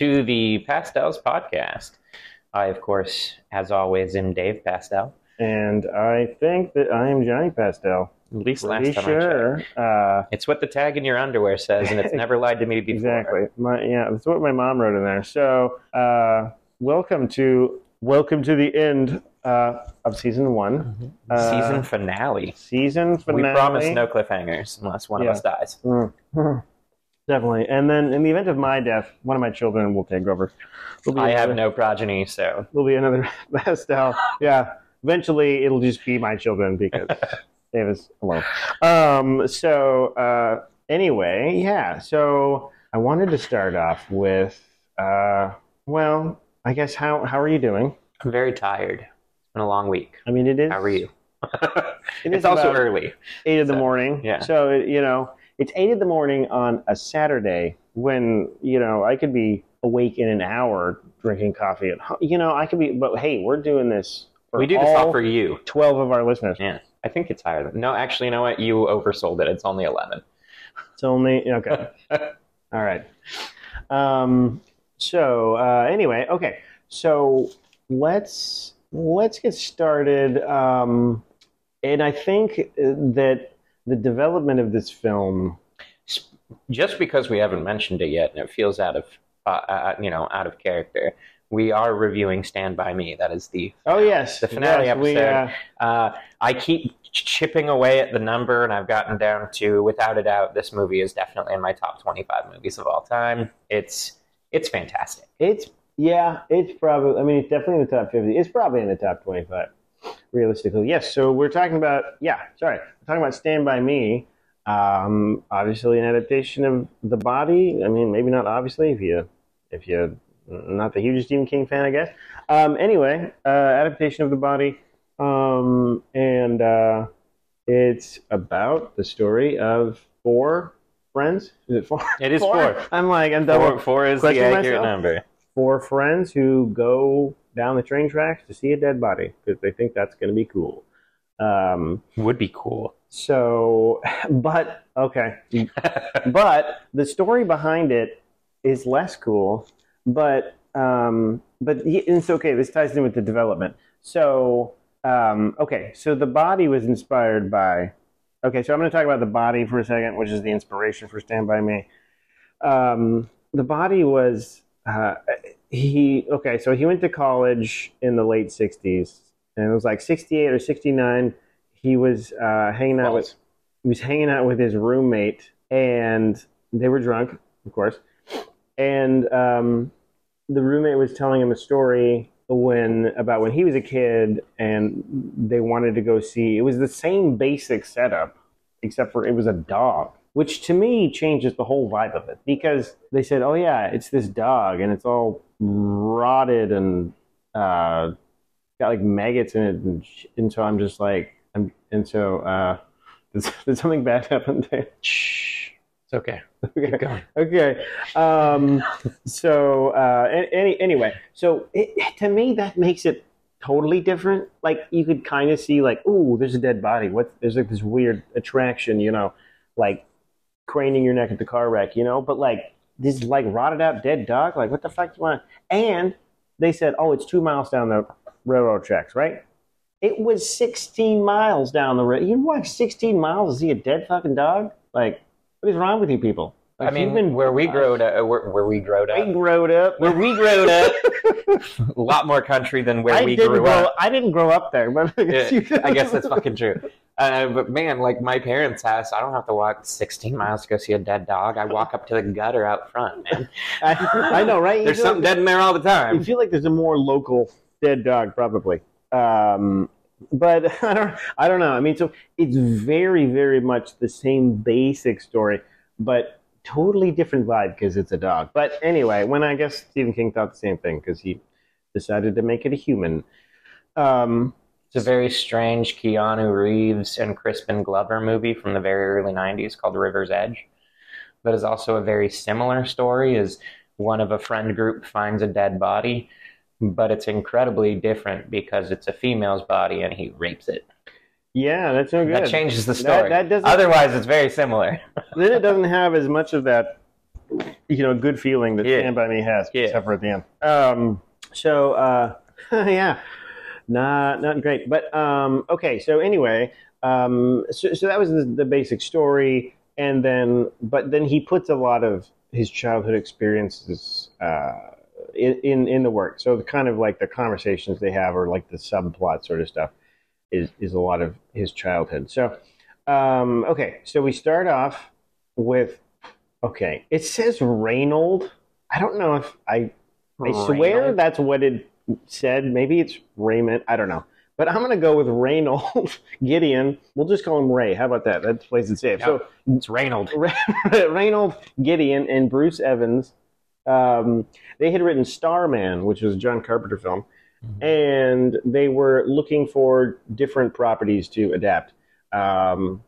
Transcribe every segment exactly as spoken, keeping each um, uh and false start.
to the Pastels podcast. I, of course, as always, am Dave Pastel. And I think that I am Johnny Pastel. At least last time sure. I checked. Uh, it's what the tag in your underwear says, and it's never lied to me before. Exactly. My, yeah, that's what my mom wrote in there. So, uh, welcome to welcome to the end uh, of season one. Mm-hmm. uh, season finale. Season finale. We promise no cliffhangers unless one yeah. of us dies. Mm-hmm. Definitely. And then, in the event of my death, one of my children will take over. We'll I another, have no progeny, so we'll be another Pastel. Yeah. Eventually, it'll just be my children because. Davis alone. Um, so uh, anyway, yeah. So I wanted to start off with, uh, well, I guess how how are you doing? I'm very tired. It's been a long week. I mean, it is. How are you? it it's is also early. Eight so, in the morning. Yeah. So you know, it's eight in the morning on a Saturday when you know I could be awake in an hour drinking coffee at home. You know, I could be. But hey, we're doing this. For we do all this all for you. Twelve of our listeners. Yeah. I think it's higher than... No, actually, you know what? You oversold it. It's only eleven. It's only... Okay. All right. Um, so, uh, anyway, okay. So, let's let's get started. Um, and I think that the development of this film... Just because we haven't mentioned it yet, and it feels out of, uh, uh, you know, out of character... We are reviewing Stand By Me. That is the oh yes the finale yes, episode. We, uh... Uh, I keep chipping away at the number, and I've gotten down to, without a doubt, this movie is definitely in my top twenty-five movies of all time. It's it's fantastic. It's yeah. It's probably. I mean, it's definitely in the top fifty. It's probably in the top twenty-five, realistically. Yes. So we're talking about yeah. Sorry, we're talking about Stand By Me. Um, obviously, an adaptation of The Body. I mean, maybe not obviously if you if you. Not the hugest Stephen King fan, I guess. Um, anyway, uh, adaptation of The Body. Um, and uh, it's about the story of four friends. Is it four? It is four. four. I'm like, I'm double. Four, four is the accurate myself. number. Four friends who go down the train tracks to see a dead body because they think that's going to be cool. Um, Would be cool. So, but, okay. But the story behind it is less cool. But um, but he, it's okay. This ties in with the development. So um, okay. So The Body was inspired by. Okay. So I'm going to talk about The Body for a second, which is the inspiration for Stand By Me. Um, the Body was uh, he. Okay. So he went to college in the late sixties, and it was like sixty-eight or sixty-nine. He was uh, hanging out with. He was hanging out with his roommate, and they were drunk, of course. And um, the roommate was telling him a story when about when he was a kid, and they wanted to go see. It was the same basic setup, except for it was a dog, which to me changes the whole vibe of it. Because they said, "Oh yeah, it's this dog, and it's all rotted and uh, got like maggots in it," and, sh and so I'm just like, I'm, and so uh, did, did something bad happen to him? It's okay. Okay. Keep going. Okay. Um, so uh, any, anyway, so it, to me that makes it totally different. Like you could kind of see, like, ooh, there's a dead body. What? There's like this weird attraction, you know, like craning your neck at the car wreck, you know. But like this, like rotted out dead dog. Like what the fuck do you want? And they said, oh, it's two miles down the railroad tracks, right? It was sixteen miles down the road. You walk sixteen miles to see a dead fucking dog, like. What is wrong with you people? Like, I mean, been, where we growed up, where, where we growed up, we growed up, where we growed up, a lot more country than where I we grew grow, up. I didn't grow up there, but I guess, yeah, you I guess that's fucking true. Uh, but man, like my parents' house, I don't have to walk sixteen miles to go see a dead dog. I walk up to the gutter out front, man. I, I know, right? You there's something like, dead in there all the time. You feel like there's a more local dead dog, probably. Um, But I don't, I don't know. I mean, so it's very, very much the same basic story, but totally different vibe because it's a dog. But anyway, when I guess Stephen King thought the same thing because he decided to make it a human. Um, it's a very strange Keanu Reeves and Crispin Glover movie from the very early nineties called River's Edge. That is also a very similar story as one of a friend group finds a dead body. But it's incredibly different because it's a female's body and he rapes it. Yeah, that's no good. That changes the story. That, that Otherwise, it's very similar. Then it doesn't have as much of that you know, good feeling that yeah. Stand By Me has, yeah. except for at the end. Um, so, uh, yeah, not not great. But, um, okay, so anyway, um, so, so that was the, the basic story. And then, but then he puts a lot of his childhood experiences uh, in, in, in the work. So the kind of like the conversations they have or like the subplot sort of stuff is, is a lot of his childhood. So, um, okay, so we start off with... Okay, it says Reynold. I don't know if I... I swear that's what it said. Maybe it's Raymond. I don't know. But I'm going to go with Reynold Gideon. We'll just call him Ray. How about that? That plays it safe. Yep. So it's Reynold. Re- Reynold Gideon and Bruce Evans. Um, they had written Starman, which was a John Carpenter film. Mm-hmm. And they were looking for different properties to adapt. Um,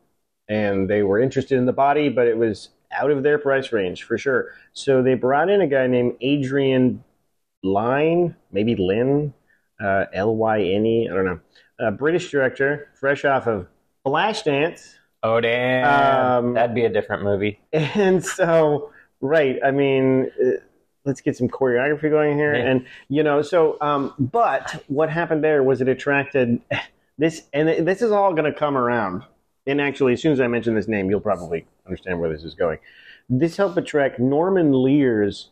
and they were interested in The Body, but it was... out of their price range, for sure. So they brought in a guy named Adrian Lyne, maybe Lynn, uh, L Y N E, I don't know. A British director, fresh off of Flash Dance. Oh, damn. Um, That'd be a different movie. And so, right, I mean, let's get some choreography going here. Yeah. And, you know, so, um, but what happened there was it attracted this, and this is all going to come around. And actually, as soon as I mention this name, you'll probably understand where this is going. This helped attract Norman Lear's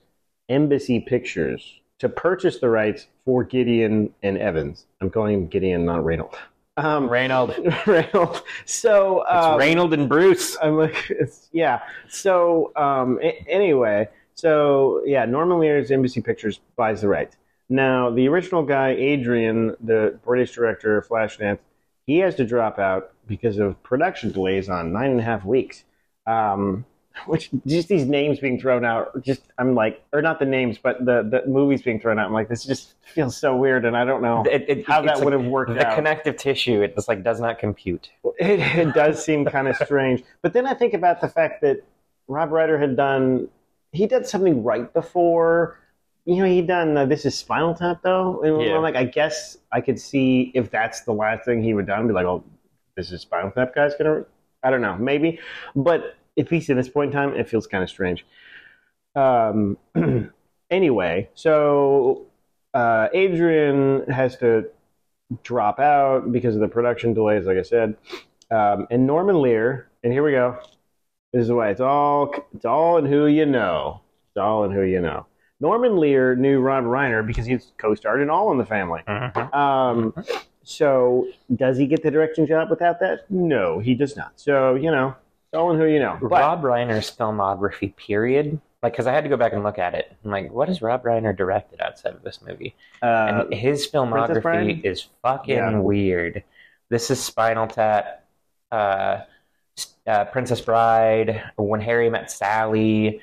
Embassy Pictures to purchase the rights for Gideon and Evans. I'm calling him Gideon, not Reynold. Um, Reynold. Reynold. So, um, it's Reynold and Bruce. I'm like, it's, yeah. So, um, a- anyway, so, yeah, Norman Lear's Embassy Pictures buys the rights. Now, the original guy, Adrian, the British director of Flashdance, he has to drop out because of production delays on nine and a half weeks. Um, which, just these names being thrown out, just, I'm like, or not the names, but the, the movies being thrown out, I'm like, this just feels so weird, and I don't know it, it, how that like would have worked the out. The connective tissue, it just, like, does not compute. It, it does seem kind of strange. But then I think about the fact that Rob Reiner had done, he did something right before... You know, he done uh, This Is Spinal Tap, though. And yeah. Like, I guess I could see if that's the last thing he would done, be like, oh, this is Spinal Tap guy's going to... I don't know, maybe. But at least at this point in time, it feels kind of strange. Um, anyway, so uh, Adrian has to drop out because of the production delays, like I said. Um, and Norman Lear, and here we go. This is the way. It's all, it's all in who you know. It's all in who you know. Norman Lear knew Rob Reiner because he co-starred in All in the Family. Mm-hmm. Um, so does he get the directing job without that? No, he does not. So, you know, it's all in who you know. But, Rob Reiner's filmography, period. Like, because I had to go back and look at it. I'm like, what has Rob Reiner directed outside of this movie? Uh, and his filmography is fucking yeah. weird. This is Spinal Tap, uh, uh, Princess Bride, When Harry Met Sally...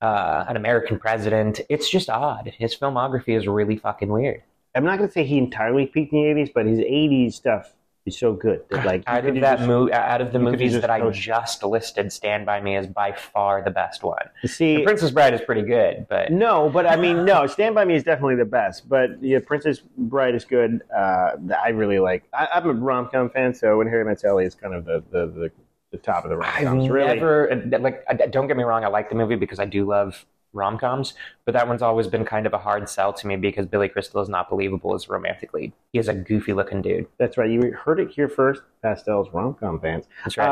Uh, An American President. It's just odd. His filmography is really fucking weird. I'm not going to say he entirely peaked in the eighties, but his eighties stuff is so good. That, like, out, of that just, mo- out of the movies that I just listed, Stand By Me is by far the best one. See, The Princess Bride is pretty good, but... No, but I mean, no, Stand By Me is definitely the best, but yeah, Princess Bride is good. Uh, I really like... I, I'm a rom-com fan, so When Harry Met Sally is kind of the... the, the the top of the rom-coms, I've really. Never, like, don't get me wrong, I like the movie because I do love rom-coms, but that one's always been kind of a hard sell to me because Billy Crystal is not believable as a romantic lead. He is a goofy-looking dude. That's right. You heard it here first, Pastel's rom-com fans. That's right.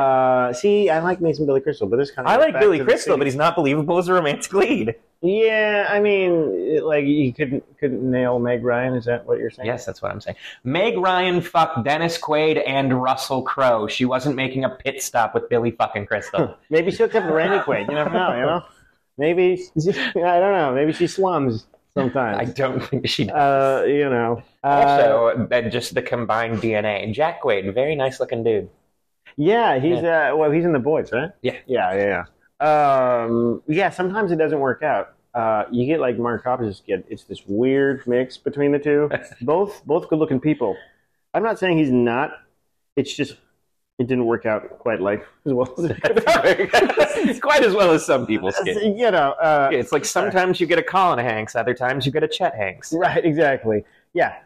Uh, see, I like Mason Billy Crystal, but this kind of... I like Billy Crystal, but he's not believable as a romantic lead. Yeah, I mean, like, you couldn't couldn't nail Meg Ryan. Is that what you're saying? Yes, that's what I'm saying. Meg Ryan fucked Dennis Quaid and Russell Crowe. She wasn't making a pit stop with Billy fucking Crystal. Maybe she hooked up with Randy Quaid. You never know, you know? Maybe, I don't know, maybe she slums sometimes. I don't think she does. Uh, you know. Uh, also, just the combined D N A. Jack Quaid, very nice-looking dude. Yeah, he's yeah. Uh, well, he's in The Boys, right? Yeah. Yeah, yeah, yeah. Um, yeah, sometimes it doesn't work out. Uh, you get like Mark Hoppus's kid. It's this weird mix between the two. both both good-looking people. I'm not saying he's not. It's just it didn't work out quite like as well as quite as well as some people's kids. You know, uh, it's like sometimes you get a Colin Hanks, other times you get a Chet Hanks. Right, exactly. Yeah,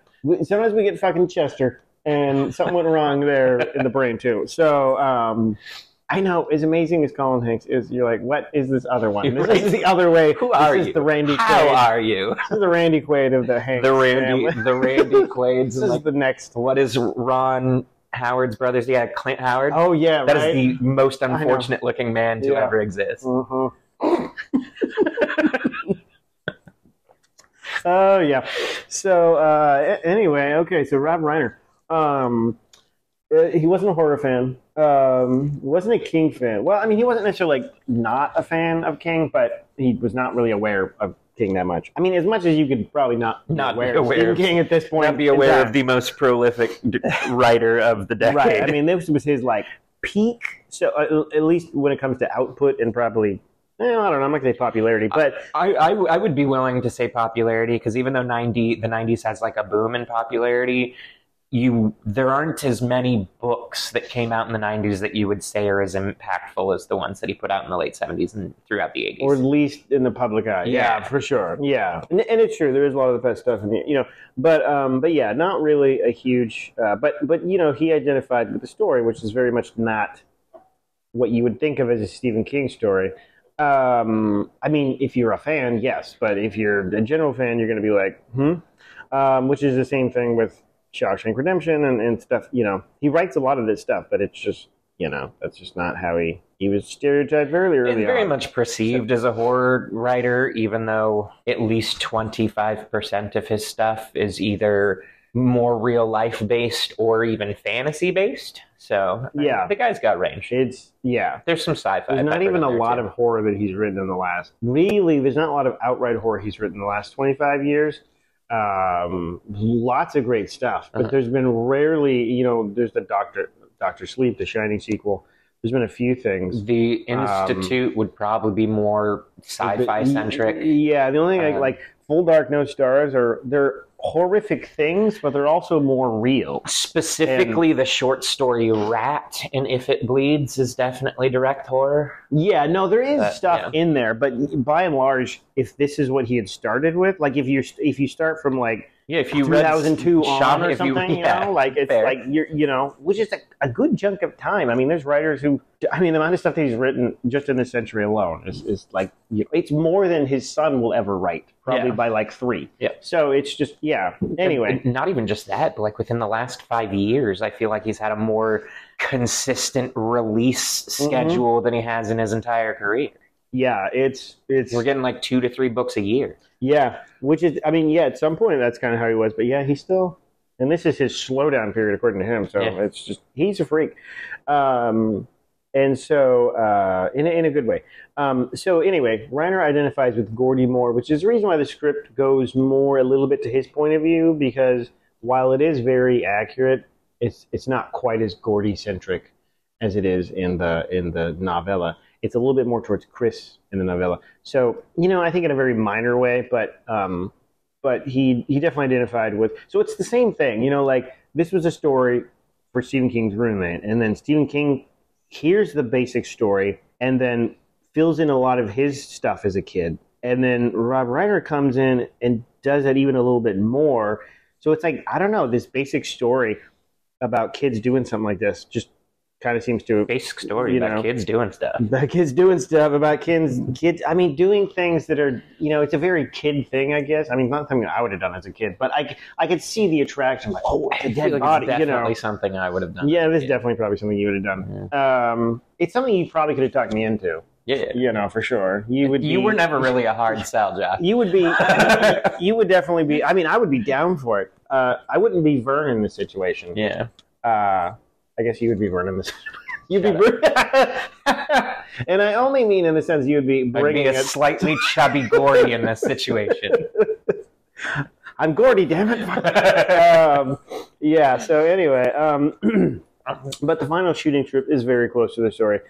sometimes we get fucking Chester, and something went wrong there in the brain too. So. Um, I know, as amazing as Colin Hanks is, you're like, what is this other one? This right. is the other way. Who this are is you? The Randy How Quaid. are you? This is the Randy Quaid of the Hanks The Randy, family. The Randy Quaids. This is like, the next. What is Ron Howard's brothers? Yeah, Clint Howard. Oh, yeah, that right? is the most unfortunate-looking man to yeah. ever exist. Mm-hmm. Oh, yeah. So, uh, anyway, okay, so Rob Reiner. Um, he wasn't a horror fan. Um, wasn't a King fan. Well, I mean, he wasn't necessarily like not a fan of King, but he was not really aware of King that much. I mean, as much as you could probably not, not aware be aware of King at this point. Not be aware of the most prolific d- writer of the decade. Right. I mean, this was his like peak. So uh, at least when it comes to output and probably, well, I don't know. I'm not going to say popularity, but I, I, I would be willing to say popularity because even though ninety the nineties has like a boom in popularity. You there aren't as many books that came out in the nineties that you would say are as impactful as the ones that he put out in the late seventies and throughout the eighties. Or at least in the public eye. Yeah, yeah for sure. Yeah. And, and it's true. There is a lot of the best stuff in the, you know, but, um, but yeah, not really a huge, uh, but, but, you know, he identified with the story, which is very much not what you would think of as a Stephen King story. Um, I mean, if you're a fan, yes, but if you're a general fan, you're going to be like, hmm, um, which is the same thing with Shawshank Redemption and, and stuff, you know. He writes a lot of this stuff, but it's just, you know, that's just not how he, he was stereotyped very early on. He's very much perceived as a horror writer, even though at least twenty-five percent of his stuff is either more real life based or even fantasy based. So, yeah. I mean, the guy's got range. It's, yeah. There's some sci-fi. There's not even a lot of horror that he's written in the last, really, there's not a lot of outright horror he's written in the last twenty-five years. Um, lots of great stuff, but uh-huh. there's been rarely, you know, there's the Doctor Doctor Sleep, the Shining sequel. There's been a few things. The Institute um, would probably be more sci-fi centric. Yeah, the only thing um, like, like Full Dark, No Stars are they're horrific things, but they're also more real. Specifically, and, the short story Rat and If It Bleeds is definitely direct horror. Yeah, no, there is but, stuff yeah. in there, but by and large, if this is what he had started with, like if you if you start from like yeah, if you two thousand two read on or something, you, yeah, you know, like it's fair. Like you're you know, which is a, a good chunk of time. I mean, there's writers who, I mean, the amount of stuff that he's written just in this century alone is is like you know, it's more than his son will ever write, probably yeah. by like three. Yeah. So it's just yeah. Yeah. Anyway, and not even just that, but like within the last five years, I feel like he's had a more consistent release mm-hmm. schedule than he has in his entire career. Yeah, it's it's we're getting like two to three books a year. Yeah, which is, I mean, yeah, at some point that's kind of how he was, but yeah, he's still, and this is his slowdown period according to him. So yeah. it's just he's a freak, um, and so uh, in in a good way. Um, so anyway, Reiner identifies with Gordy more, which is the reason why the script goes more a little bit to his point of view, because while it is very accurate, it's it's not quite as Gordy-centric as it is in the in the novella. It's a little bit more towards Chris in the novella. So, you know, I think in a very minor way, but um, but he, he definitely identified with... So it's the same thing, you know, like this was a story for Stephen King's roommate, and then Stephen King hears the basic story, and then fills in a lot of his stuff as a kid. And then Rob Reiner comes in and does that even a little bit more. So it's like, I don't know, this basic story about kids doing something like this just kind of seems to... Basic story about know, kids doing stuff. About kids doing stuff, about kids... kids. I mean, doing things that are, you know, it's a very kid thing, I guess. I mean, not something I would have done as a kid, but I, I could see the attraction. Like, oh, a dead like body, definitely you know. Something I would have done. Yeah, this is definitely probably something you would have done. Yeah. Um, it's something you probably could have talked me into. Yeah, you know, for sure. You would. Be, you were never really a hard sell, Josh. You would be. You would definitely be. I mean, I would be down for it. Uh, I wouldn't be Vern in this situation. Yeah. Uh, I guess you would be Vern in this. You'd Got be. Vern. And I only mean in the sense you would be bringing I'd be a, a slightly chubby Gordy in this situation. I'm Gordy, damn it. um, yeah. So anyway, um, but the final shooting trip is very close to the story.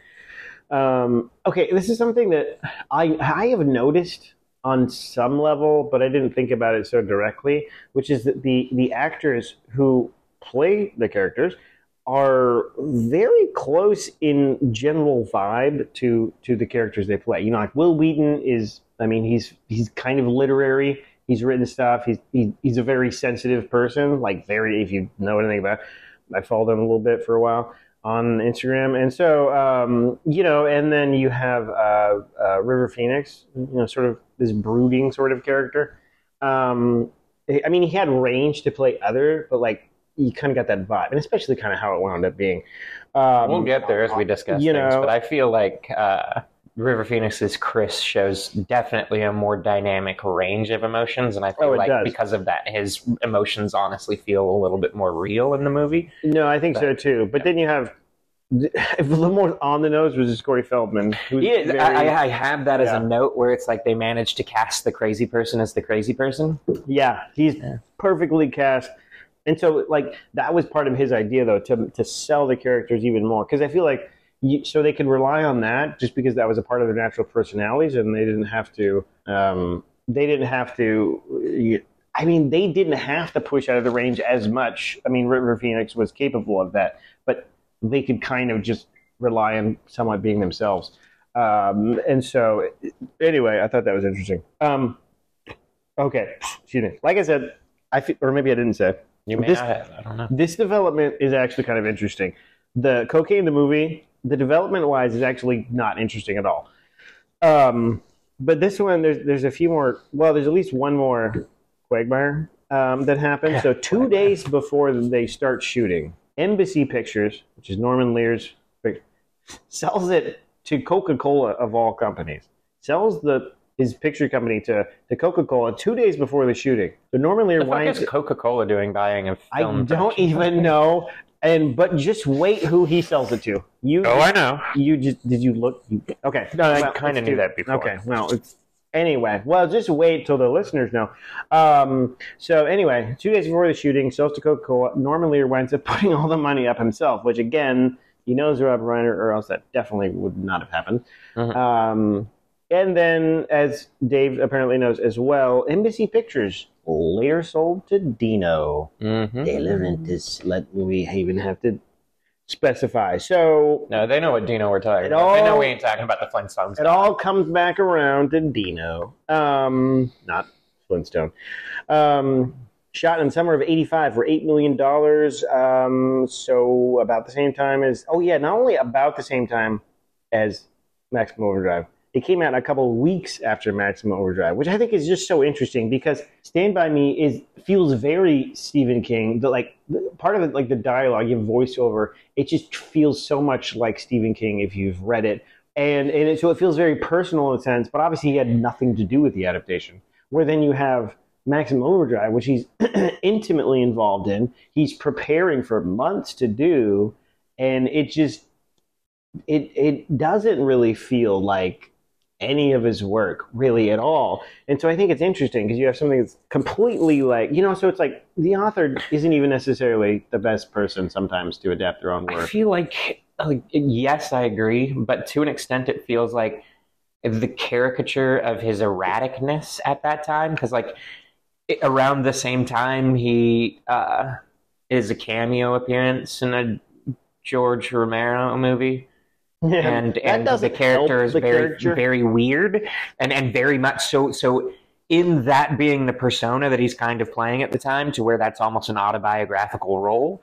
Um, okay, this is something that I I have noticed on some level, but I didn't think about it so directly, which is that the, the actors who play the characters are very close in general vibe to, to the characters they play. You know, like Will Wheaton is, I mean, he's he's kind of literary. He's written stuff. He's, he, he's a very sensitive person, like very, if you know anything about it. I followed him a little bit for a while. on Instagram. And so, um, you know, and then you have uh, uh, River Phoenix, you know, sort of this brooding sort of character. Um, I mean, he had range to play other, but like, you kind of got that vibe, and especially kind of how it wound up being. Um, we'll get there as we discuss things, know, but I feel like uh, River Phoenix's Chris shows definitely a more dynamic range of emotions, and I feel oh, like does. because of that, his emotions honestly feel a little bit more real in the movie. No, I think but, so too. But yeah. then you have a little more on the nose was just Corey Feldman. Who's yeah, very, I, I have that yeah. as a note where it's like they managed to cast the crazy person as the crazy person. Yeah, he's yeah. perfectly cast. And so, like, that was part of his idea, though, to to sell the characters even more. Because I feel like, you, so they could rely on that just because that was a part of their natural personalities, and they didn't have to, um, they didn't have to, I mean, they didn't have to push out of the range as much. I mean, River Phoenix was capable of that, but they could kind of just rely on somewhat being themselves. Um, and so, anyway, I thought that was interesting. Um, okay, excuse me. Like I said, I f- or maybe I didn't say You may this, not have, I don't know. This development is actually kind of interesting. The cocaine in the movie, the development-wise, is actually not interesting at all. Um, but this one, there's there's a few more... Well, there's at least one more quagmire um, that happens. So two days before they start shooting, Embassy Pictures, which is Norman Lear's... sells it to Coca-Cola, of all companies. Sells the... his picture company to, to Coca-Cola two days before the shooting. So Norman Lear winds... What is Coca-Cola doing buying a film? I don't even know. And But just wait who he sells it to. You. Oh, I know. You just... Did you look... Okay. No, well, I kind of knew that before. Okay. Well, it's... Anyway. Well, just wait till the listeners know. Um, so anyway, two days before the shooting, sells to Coca-Cola. Norman Lear winds up putting all the money up himself, which, again, he knows Rob Reiner, or else that definitely would not have happened. Mm-hmm. Um... And then, as Dave apparently knows as well, Embassy Pictures later sold to Dino mm-hmm. De Laurentiis. Let we even have to specify. So no, they know what Dino we're talking about. All, they know we ain't talking about the Flintstones. It now. all comes back around to Dino, um, not Flintstone. Um, shot in the summer of eighty-five for eight million dollars. Um, so about the same time as oh yeah, not only about the same time as Maximum Overdrive. It came out a couple of weeks after Maximum Overdrive, which I think is just so interesting because Stand By Me is feels very Stephen King. The, like the, part of it, like the dialogue and voiceover, it just feels so much like Stephen King if you've read it, and and it, so it feels very personal in a sense. But obviously, he had nothing to do with the adaptation. Where then you have Maximum Overdrive, which he's intimately involved in. He's preparing for months to do, and it just it it doesn't really feel like any of his work really at all. And so I think it's interesting because you have something that's completely like, you know, so it's like the author isn't even necessarily the best person sometimes to adapt their own work. I feel like, like yes, I agree, but to an extent it feels like the caricature of his erraticness at that time, because like it, around the same time he uh, is a cameo appearance in a George Romero movie. Yeah, and and the character is very character. very weird and, and very much so so in that being the persona that he's kind of playing at the time to where that's almost an autobiographical role.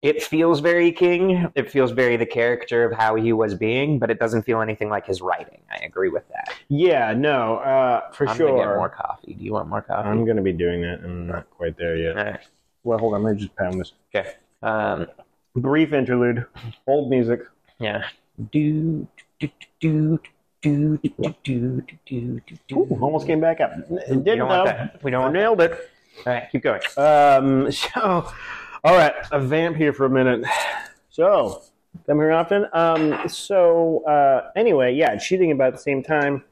It feels very King. It feels very the character of how he was being, but it doesn't feel anything like his writing. I agree with that. Yeah, no, uh, for I'm sure. I'm going to get more coffee. Do you want more coffee? I'm going to be doing that. I'm not quite there yet. All right. Well, hold on. Let me just pound this. Okay. Um, Brief interlude. Old music. Yeah. Do do do do do do do do do. Ooh, almost came back up. Didn't know. We don't nailed it. All right, keep going. Um, so, all right, a vamp here for a minute. So, come here often. Um, so uh, anyway, yeah, shooting about the same time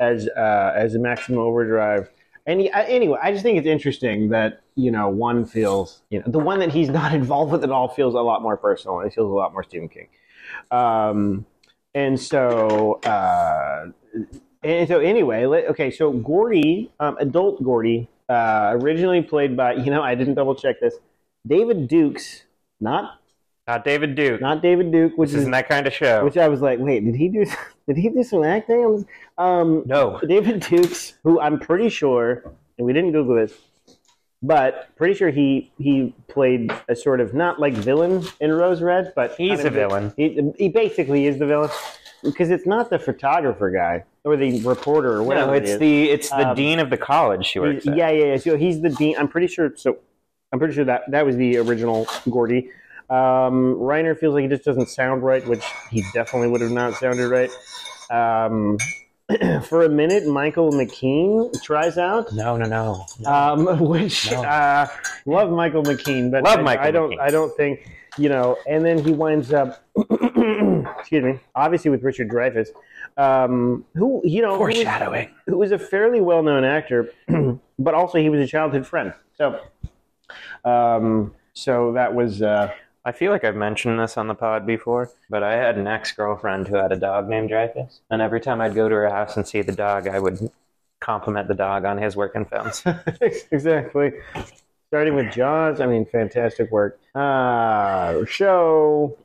as uh, as the Maximum Overdrive. And he, I, anyway, I just think it's interesting that, you know, one feels, you know, the one that he's not involved with at all feels a lot more personal. It feels a lot more Stephen King. Um, and so, uh, and so anyway, let, okay, so Gordy, um, adult Gordy, uh, originally played by, you know, I didn't double check this, David Dukes, not, not David Duke, not David Duke, which this isn't is, that kind of show, which I was like, wait, did he do, did he do some acting? Um, no, David Dukes, who I'm pretty sure, and we didn't Google this, But pretty sure he he played a sort of not like villain in Rose Red, but he's a villain. He, he basically is the villain because it's not the photographer guy or the reporter or whatever. No, it's it the it's the um, dean of the college she works at. Yeah, yeah, yeah. So he's the dean. I'm pretty sure. So I'm pretty sure that that was the original Gordy. Um, Reiner feels like he just doesn't sound right, which he definitely would have not sounded right. Um, for a minute, Michael McKean tries out. No, no, no. no. Um, which no. Uh, love Michael McKean, but love I, Michael I don't. McKean. I don't think you know. And then he winds up. excuse me. Obviously, with Richard Dreyfuss, um, who you know, foreshadowing, who was a fairly well-known actor, but also he was a childhood friend. So, um, so that was. Uh, I feel like I've mentioned this on the pod before, but I had an ex-girlfriend who had a dog named Dreyfuss, and every time I'd go to her house and see the dog, I would compliment the dog on his work and films. Exactly. Starting with Jaws, I mean, fantastic work. Uh, so,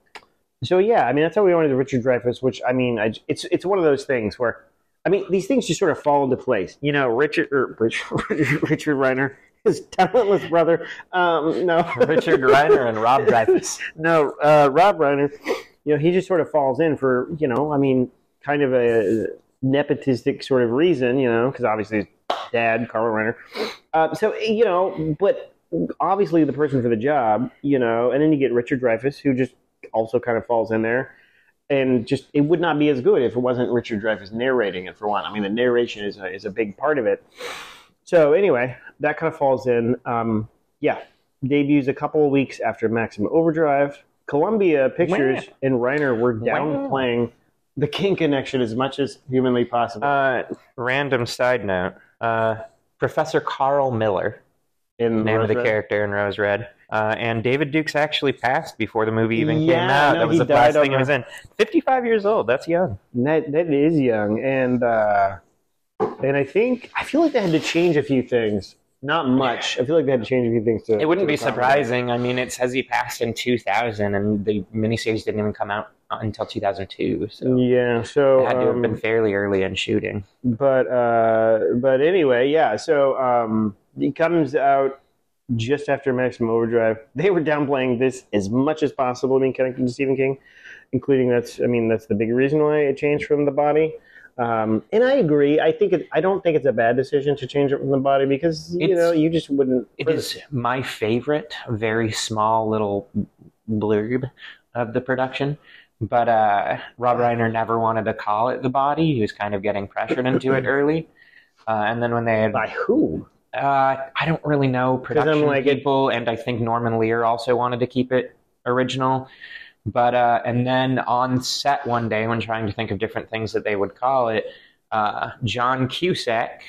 so yeah, I mean, that's how we wanted Richard Dreyfuss, which, I mean, I, it's it's one of those things where, I mean, these things just sort of fall into place. You know, Richard, er, Richard, Richard Reiner. His talentless brother, um, no. Richard Reiner and Rob Dreyfuss. No, uh, Rob Reiner, you know, he just sort of falls in for, you know, I mean, kind of a nepotistic sort of reason, you know, because obviously his dad, Carl Reiner. Uh, so, you know, but obviously the person for the job, you know, and then you get Richard Dreyfuss, who just also kind of falls in there. And just, it would not be as good if it wasn't Richard Dreyfuss narrating it, for one. I mean, the narration is a, is a big part of it. So anyway, that kind of falls in. Um, yeah, debuts a couple of weeks after Maximum Overdrive. Columbia Pictures Wah. and Reiner were downplaying Wah. the King connection as much as humanly possible. Uh, random side note: uh, Professor Carl Miller, in the name Rose of the Red. character in Rose Red, uh, and David Dukes actually passed before the movie even yeah, came out. No, that was the last thing he was in. Fifty-five years old. That's young. That that is young, and. Uh, And I think, I feel like they had to change a few things. Not much. I feel like they had to change a few things. To, it wouldn't to be surprising. That. I mean, it says he passed in two thousand, and the miniseries didn't even come out until two thousand two. So yeah, so... It had to have um, been fairly early in shooting. But uh, but anyway, yeah, so um, he comes out just after Maximum Overdrive. They were downplaying this as much as possible, being connected to Stephen King, including that's, I mean, that's the big reason why it changed from The Body. Um, and I agree. I think it, I don't think it's a bad decision to change it from The Body because you it's, know you just wouldn't. It is my favorite, very small little blurb of the production. But uh, Rob Reiner never wanted to call it The Body. He was kind of getting pressured into it early, uh, and then when they had by who? Uh, I don't really know production like, people, and I think Norman Lear also wanted to keep it original. But, uh, and then on set one day, when trying to think of different things that they would call it, uh, John Cusack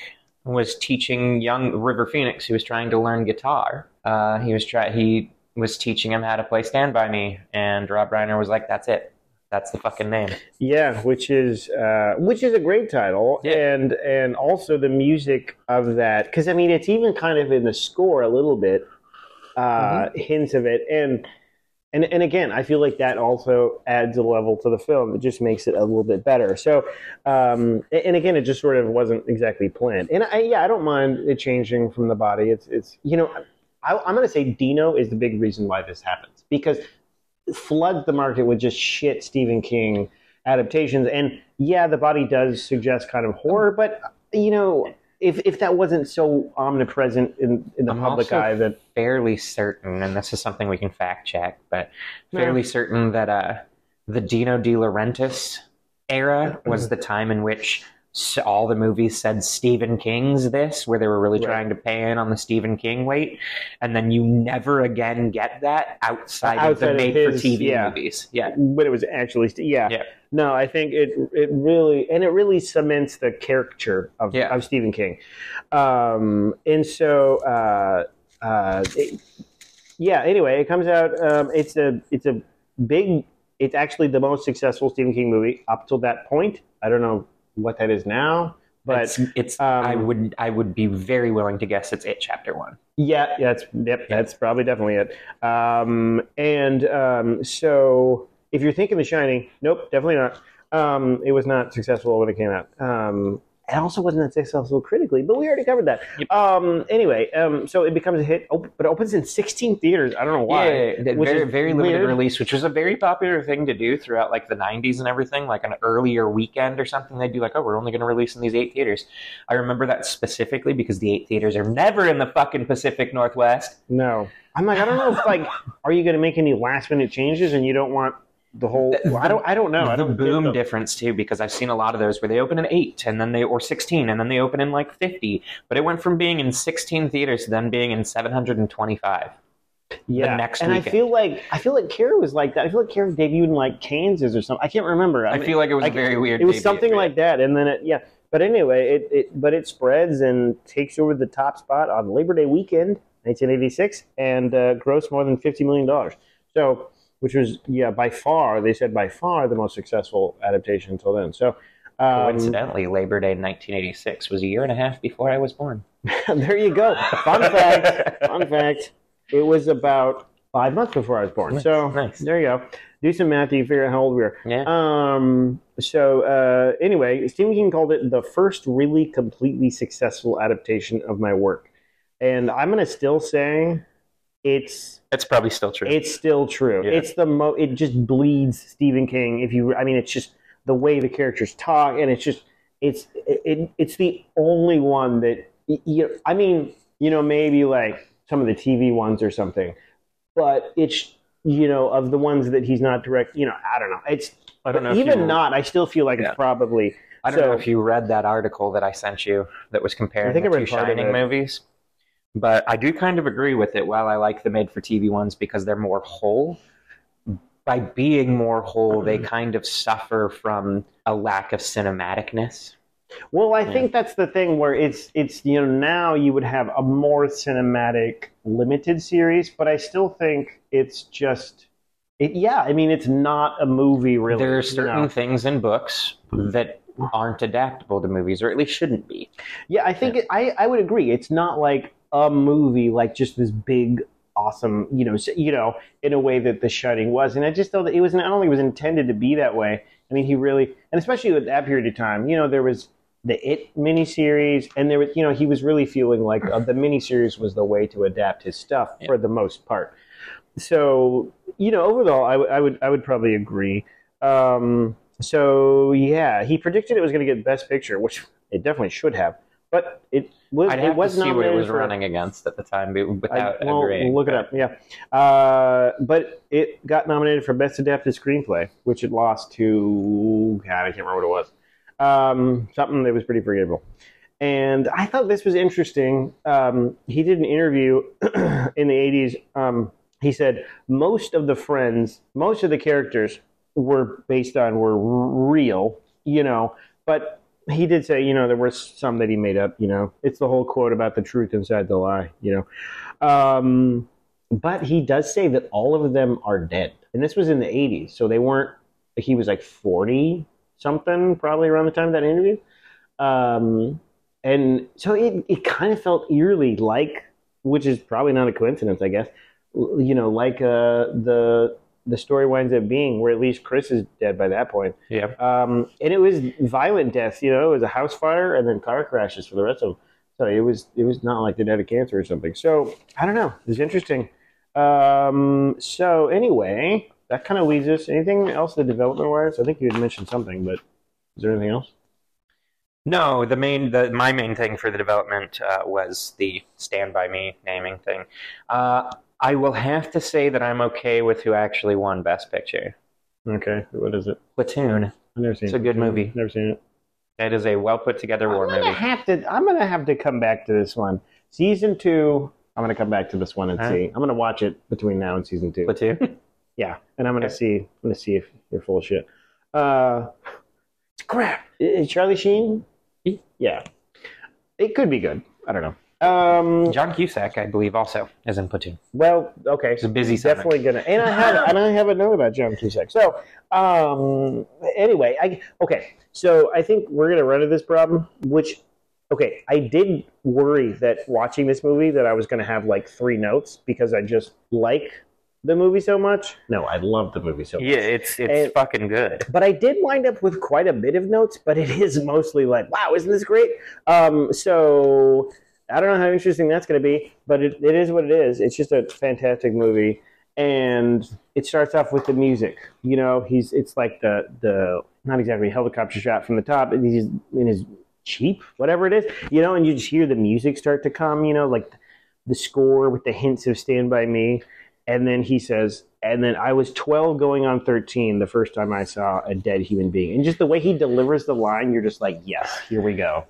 was teaching young River Phoenix, who was trying to learn guitar. Uh, he was try he was teaching him how to play Stand By Me, and Rob Reiner was like, that's it. That's the fucking name. Yeah, which is, uh, which is a great title. Yeah. And, and also the music of that, because, I mean, it's even kind of in the score a little bit, uh, mm-hmm. hints of it, and... And and again, I feel like that also adds a level to the film. It just makes it a little bit better. So, um, and again, it just sort of wasn't exactly planned. And I, yeah, I don't mind it changing from The Body. It's it's you know, I, I'm gonna say Dino is the big reason why this happens because it floods the market with just shit Stephen King adaptations. And yeah, The Body does suggest kind of horror, but you know. If if that wasn't so omnipresent in, in the I'm public also eye, that fairly certain, and this is something we can fact check, but fairly no. certain that uh, the Dino De Laurentiis era was the time in which all the movies said Stephen King's this, where they were really right. trying to pay in on the Stephen King weight, and then you never again get that outside, outside of the made-for-T V yeah. movies. Yeah, but it was actually yeah. yeah. No, I think it it really and it really cements the caricature of yeah. of Stephen King, um, and so uh, uh, it, yeah. Anyway, it comes out. Um, it's a it's a big. It's actually the most successful Stephen King movie up till that point. I don't know. What that is now, but it's, it's um, I would I would be very willing to guess it's it chapter one. Yeah, that's yep, that's probably definitely it. Um, and um, so if you're thinking The Shining, nope, definitely not. Um, it was not successful when it came out. Um, and also wasn't that successful critically, but we already covered that. Yep. Um, anyway, um, so it becomes a hit, op- but it opens in sixteen theaters. I don't know why. Yeah, yeah, yeah. Very, very limited weird. release, which was a very popular thing to do throughout like the nineties and everything, like an earlier weekend or something. They'd be like, oh, we're only going to release in these eight theaters. I remember that specifically because the eight theaters are never in the fucking Pacific Northwest. No. I'm like, I don't know if, like, are you going to make any last-minute changes and you don't want... The whole well, I don't I don't know. I don't the boom difference too, because I've seen a lot of those where they open in eight and then they or sixteen and then they open in like fifty. But it went from being in sixteen theaters to then being in seven hundred and twenty-five. Yeah, the next and weekend. I feel like I feel like Kara was like that. I feel like Kara debuted in like Kansas or something. I can't remember. I, I mean, feel like it was like, a very weird. It was debut, something right? like that, and then it, yeah. But anyway, it, it but it spreads and takes over the top spot on Labor Day weekend, nineteen eighty-six, and uh, grossed more than fifty million dollars. So. Which was, yeah, by far, they said by far the most successful adaptation until then. So, um, coincidentally, Labor Day in nineteen eighty-six was a year and a half before I was born. There you go. Fun fact. Fun fact. It was about five months before I was born. Nice, so nice. There you go. Do some math. You figure out how old we are. Yeah. Um, so uh, anyway, Stephen King called it the first really completely successful adaptation of my work. And I'm going to still say... It's it's probably still true. It's still true. Yeah. It's the mo. It just bleeds Stephen King. If you, I mean, it's just the way the characters talk, and it's just it's it, it it's the only one that you. I mean, you know, maybe like some of the T V ones or something, but it's you know of the ones that he's not direct. You know, I don't know. It's I don't know. Even you, not, I still feel like yeah. it's probably. I don't so, know if you read that article that I sent you that was comparing I think the I read two Shining movies. But I do kind of agree with it while I like the made-for-T V ones because they're more whole. By being more whole, they kind of suffer from a lack of cinematicness. Well, I yeah. think that's the thing where it's, it's you know, now you would have a more cinematic limited series, but I still think it's just... It, yeah, I mean, it's not a movie, really. There are certain you know. things in books that... aren't adaptable to movies, or at least shouldn't be. Yeah, I think yeah. It, I, I would agree. It's not like a movie, like just this big, awesome, you know, you know, in a way that The Shining was. And I just thought that it was, I don't think it was intended to be that way. I mean, he really, and especially at that period of time, you know, there was the It miniseries, and there was, you know, he was really feeling like uh, the miniseries was the way to adapt his stuff yeah. for the most part. So, you know, overall, I, w- I would, I would probably agree. Um, So, yeah, he predicted it was going to get Best Picture, which it definitely should have. But it was I'd have it was to see what it was for, running against at the time without I, well, agreeing. Look it up, yeah. Uh, but it got nominated for Best Adapted Screenplay, which it lost to... God, I can't remember what it was. Um, something that was pretty forgettable. And I thought this was interesting. Um, he did an interview in the eighties. Um, he said, most of the friends, most of the characters... were based on were real, you know, but he did say, you know, there were some that he made up, you know, it's the whole quote about the truth inside the lie, you know, um, but he does say that all of them are dead. And this was in the eighties. So they weren't, he was like forty something, probably around the time of that interview. Um, and so it, it kind of felt eerily like, which is probably not a coincidence, I guess, you know, like uh, the, the story winds up being where at least Chris is dead by that point. Yeah. Um, and it was violent death, you know, it was a house fire and then car crashes for the rest of them. So it was, it was not like they died of cancer or something. So I don't know. It was interesting. Um, so anyway, that kind of leads us. Anything else the development wise? I think you had mentioned something, but is there anything else? No, the main, the, my main thing for the development uh, was the Stand By Me naming thing. Uh, I will have to say that I'm okay with who actually won Best Picture. Okay, what is it? Platoon. I've never seen it. It's a good movie. Never seen it. It is a well put together war movie. Have to, I'm gonna have to come back to this one. Season two. I'm gonna come back to this one and huh? see. I'm gonna watch it between now and season two. Platoon. Yeah, and I'm gonna okay. see. I'm gonna see if you're full of shit. Uh, it's crap. Is Charlie Sheen? Yeah, it could be good. I don't know. Um, John Cusack, I believe, also is in Platoon. Well, okay, it's a busy segment. Definitely gonna. And I had and I have a note about John Cusack. So, um, anyway, I okay. So I think we're gonna run into this problem. Which, okay, I did worry that watching this movie that I was gonna have like three notes because I just like the movie so much. No, I love the movie so much. Yeah, it's it's and, fucking good. But I did wind up with quite a bit of notes, but it is mostly like, wow, isn't this great? Um, so I don't know how interesting that's going to be, but it, it is what it is. It's just a fantastic movie, and it starts off with the music. You know, he's it's like the the not exactly a helicopter shot from the top, and he's in his Cheap, whatever it is, you know, and you just hear the music start to come, you know, like the score with the hints of Stand By Me. And then he says, and then I was twelve going on thirteen the first time I saw a dead human being. And just the way he delivers the line, you're just like, yes, here we go.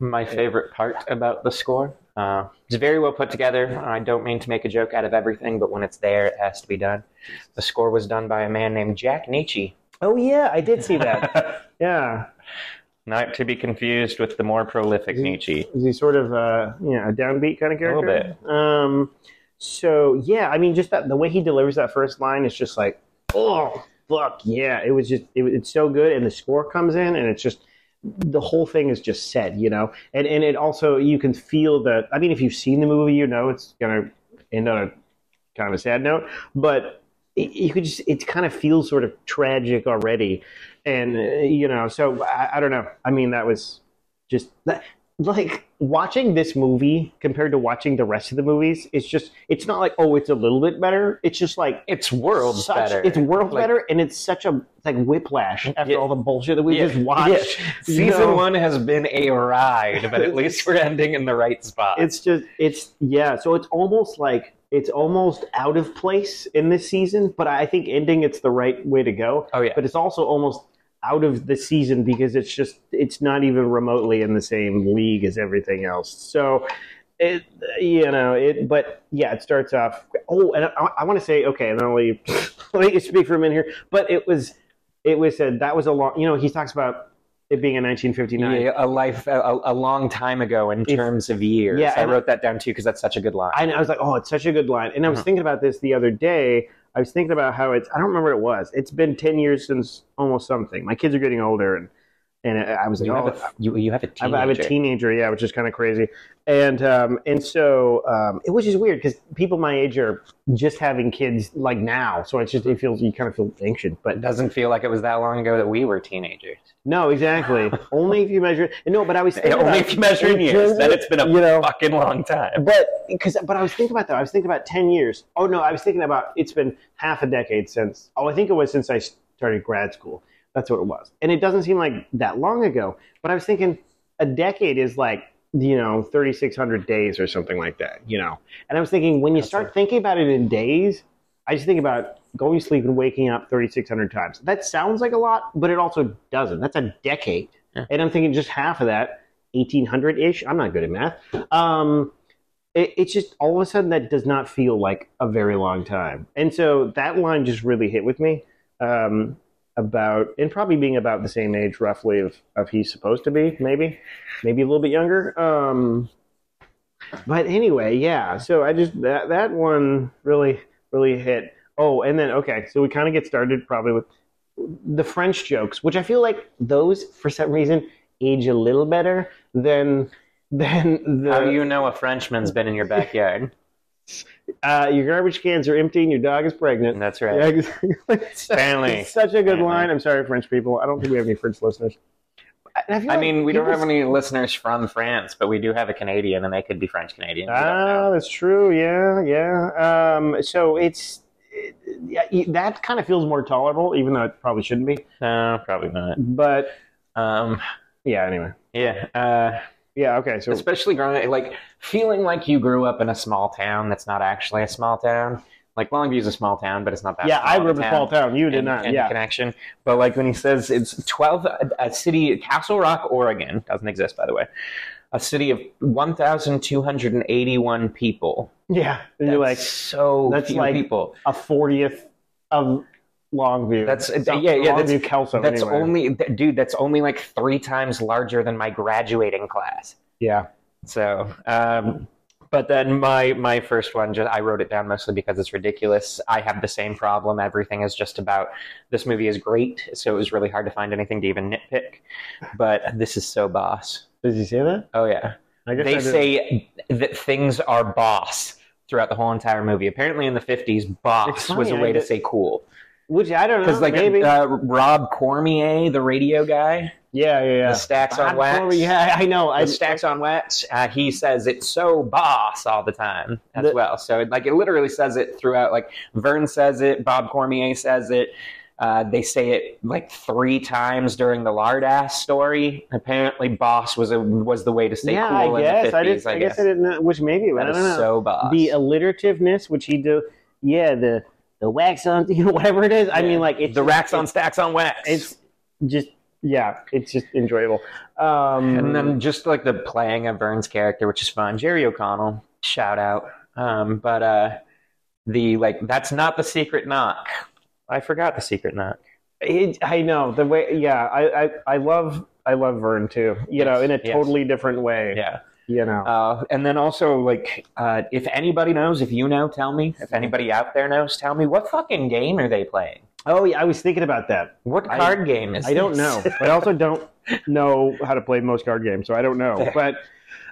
My favorite part about the score, uh, it's very well put together. I don't mean to make a joke out of everything, but when it's there, it has to be done. The score was done by a man named Jack Nietzsche. Oh, yeah, I did see that. Yeah. Not to be confused with the more prolific is he, Nietzsche. Is he sort of uh, you know, a downbeat kind of character? A little bit. Um, so, yeah, I mean, just that the way he delivers that first line is just like, oh, fuck, yeah. It was just, it, it's so good, and the score comes in, and it's just, the whole thing is just said, you know? And, and it also, you can feel the, I mean, if you've seen the movie, you know it's going to end on a kind of a sad note, but it, you could just, it kind of feels sort of tragic already. And, you know, so I, I don't know. I mean, that was just like watching this movie compared to watching the rest of the movies. It's just it's not like, oh, it's a little bit better. It's just like it's worlds such, better. It's world like, better. And it's such a like whiplash after yeah, all the bullshit that we yeah, just watched. Yeah. Season know? one has been a ride, but at least we're ending in the right spot. It's just it's yeah. So it's almost like. It's almost out of place in this season, but I think ending it's the right way to go. Oh, yeah. But it's also almost out of the season because it's just it's not even remotely in the same league as everything else. So, it you know, it. But, yeah, it starts off. Oh, and I, I want to say, okay, and I'll leave. Let me speak for a minute here. But it was it was said that was a long, you know, he talks about it being in nineteen fifty-nine. Yeah, a life, a, a long time ago in terms if, of years. Yeah, I wrote that down too because that's such a good line. I, I was like, oh, it's such a good line. And I was mm-hmm. thinking about this the other day. I was thinking about how it's, I don't remember what it was. It's been ten years since almost something. My kids are getting older and and I was like, you oh. Have a, you, you have a teenager. I have a teenager, yeah, which is kind of crazy. And um, and so, um, it, which is weird because people my age are just having kids like now. So it's just, it feels, you kind of feel ancient. But it doesn't feel like it was that long ago that we were teenagers. No, exactly. Only if you measure it. No, but I was thinking Only about, if you measure in years. Then it's been a you know, fucking long time. But because, but I was thinking about that. I was thinking about ten years. Oh, no, I was thinking about, it's been half a decade since, oh, I think it was since I started grad school. That's what it was. And it doesn't seem like that long ago. But I was thinking a decade is like, you know, thirty-six hundred days or something like that, you know. And I was thinking when you That's start right. thinking about it in days, I just think about going to sleep and waking up thirty-six hundred times. That sounds like a lot, but it also doesn't. That's a decade. Yeah. And I'm thinking just half of that, eighteen hundred-ish. I'm not good at math. Um, it, it's just all of a sudden that does not feel like a very long time. And so that line just really hit with me. Um About and probably being about the same age, roughly, of, of he's supposed to be, maybe, maybe a little bit younger. Um, but anyway, yeah. So I just that that one really really hit. Oh, and then okay, so we kind of get started probably with the French jokes, which I feel like those for some reason age a little better than than the. How do you know a Frenchman's been in your backyard? Uh, your garbage cans are empty and your dog is pregnant. That's right. Yeah, exactly. It's Stanley. It's such a good Stanley. line. I'm sorry, French people. I don't think we have any French listeners. I, I like mean, we don't have any listeners from France, but we do have a Canadian, and they could be French Canadian. Ah, that's true. Yeah, yeah. Um, so it's it, that kind of feels more tolerable, even though it probably shouldn't be. No, probably not. But um, yeah. Anyway. Yeah. Uh, Yeah, okay. So especially growing like feeling like you grew up in a small town that's not actually a small town. Like Longview's a small town, but it's not that. Yeah, small I grew up in a small town. You did and, not. And yeah, connection. But like when he says it's twelve, a city, Castle Rock, Oregon doesn't exist, by the way. A city of one thousand two hundred and eighty-one people. Yeah, and that's you're like so that's few like people. A fortieth of. Longview. That's so, yeah, yeah. Longview, that's Kelso, that's anyway. only th- dude. That's only like three times larger than my graduating class. Yeah. So, um, but then my my first one, just, I wrote it down mostly because it's ridiculous. I have the same problem. Everything is just about this movie is great, so it was really hard to find anything to even nitpick. But this is so boss. Does he say that? Oh yeah. I guess they I say that things are boss. throughout the whole entire movie. Apparently in the fifties, boss funny, was a way to say cool. Which, I don't know, because, like, maybe. Uh, Rob Cormier, the radio guy. Yeah, yeah, yeah. The Stacks on Wax. Cormier, yeah, I know. The I, Stacks I, on Wax. Uh, he says it's so boss all the time as the, well. So, it, like, it literally says it throughout. Like, Vern says it. Bob Cormier says it. Uh, they say it, like, three times during the lard-ass story. Apparently, boss was a, was the way to stay yeah, cool I guess. in the fifties, I, did, I, I guess. guess I didn't know, which maybe, that I don't is know. so boss. The alliterativeness, which he do, yeah, the... The wax on, you know, whatever it is. Yeah. I mean, like, it's the racks on stacks on wax. It's just, yeah, it's just enjoyable. Um, and then just like the playing of Vern's character, which is fun. Jerry O'Connell, shout out. Um, but uh, the like, that's not the secret knock. I forgot the secret knock. It, I know the way. Yeah, I, I, I love, I love Vern too. You yes, know, in a yes. totally different way. Yeah. You know, uh, and then also like, uh, if anybody knows, if you know, tell me. If anybody out there knows, tell me. What fucking game are they playing? Oh yeah, I was thinking about that. What I, card game is? I this? don't know. I also don't know how to play most card games, so I don't know. But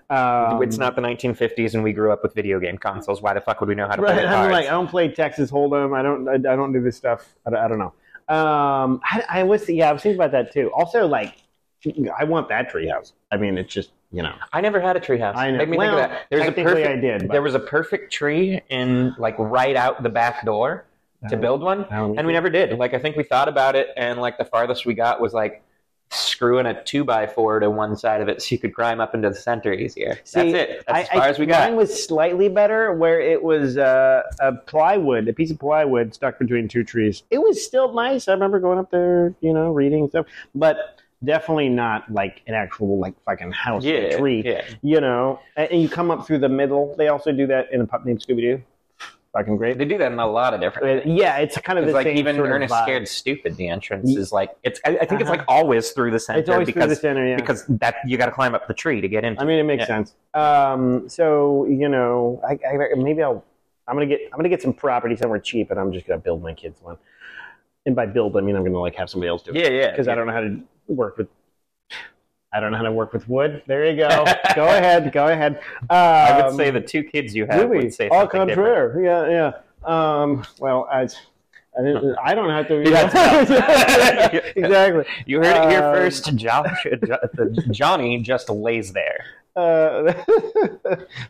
um, it's not the nineteen fifties, and we grew up with video game consoles. Why the fuck would we know how to right, play cards? I'm like, I don't play Texas Hold'em. I don't. I, I don't do this stuff. I, I don't know. Um, I, I was yeah, I was thinking about that too. Also, like, I want that treehouse. I mean, it's just. You know, I never had a tree house. I know. Make me well, think of that. There's a perfect, I did. But... There was a perfect tree in, like, right out the back door that to build one, was... and we never did. Like, I think we thought about it, and, like, the farthest we got was, like, screwing a two by four to one side of it so you could climb up into the center easier. See, That's it. That's I, as far I, as we got. Mine was slightly better where it was uh, a plywood, a piece of plywood stuck between two trees. It was still nice. I remember going up there, you know, reading stuff, but... Definitely not like an actual like fucking house yeah, or tree, yeah. you know. And, and you come up through the middle. They also do that in A Pup Named Scooby-Doo. Fucking great. They do that in a lot of different. Things. Yeah, it's kind of it's the like same even sort Ernest of Scared Stupid. The entrance is like it's. I, I think uh-huh. it's like always through the center. It's always because, through the center, yeah. Because that you got to climb up the tree to get in. I mean, it makes yeah. sense. Um, so you know, I, I maybe I'll. I'm gonna get. I'm gonna get some property somewhere cheap, and I'm just gonna build my kids one. And by build, I mean I'm gonna like have somebody else do it. Yeah, yeah. Because yeah. I don't know how to. Work with. I don't know how to work with wood. There you go. Go ahead. Go ahead. Um, I would say the two kids you have would say something contraire. different. Yeah, yeah. Um, well, I, I, didn't, I don't have to. You know. have to exactly. You heard it here um, first. Josh, Johnny just lays there. Uh,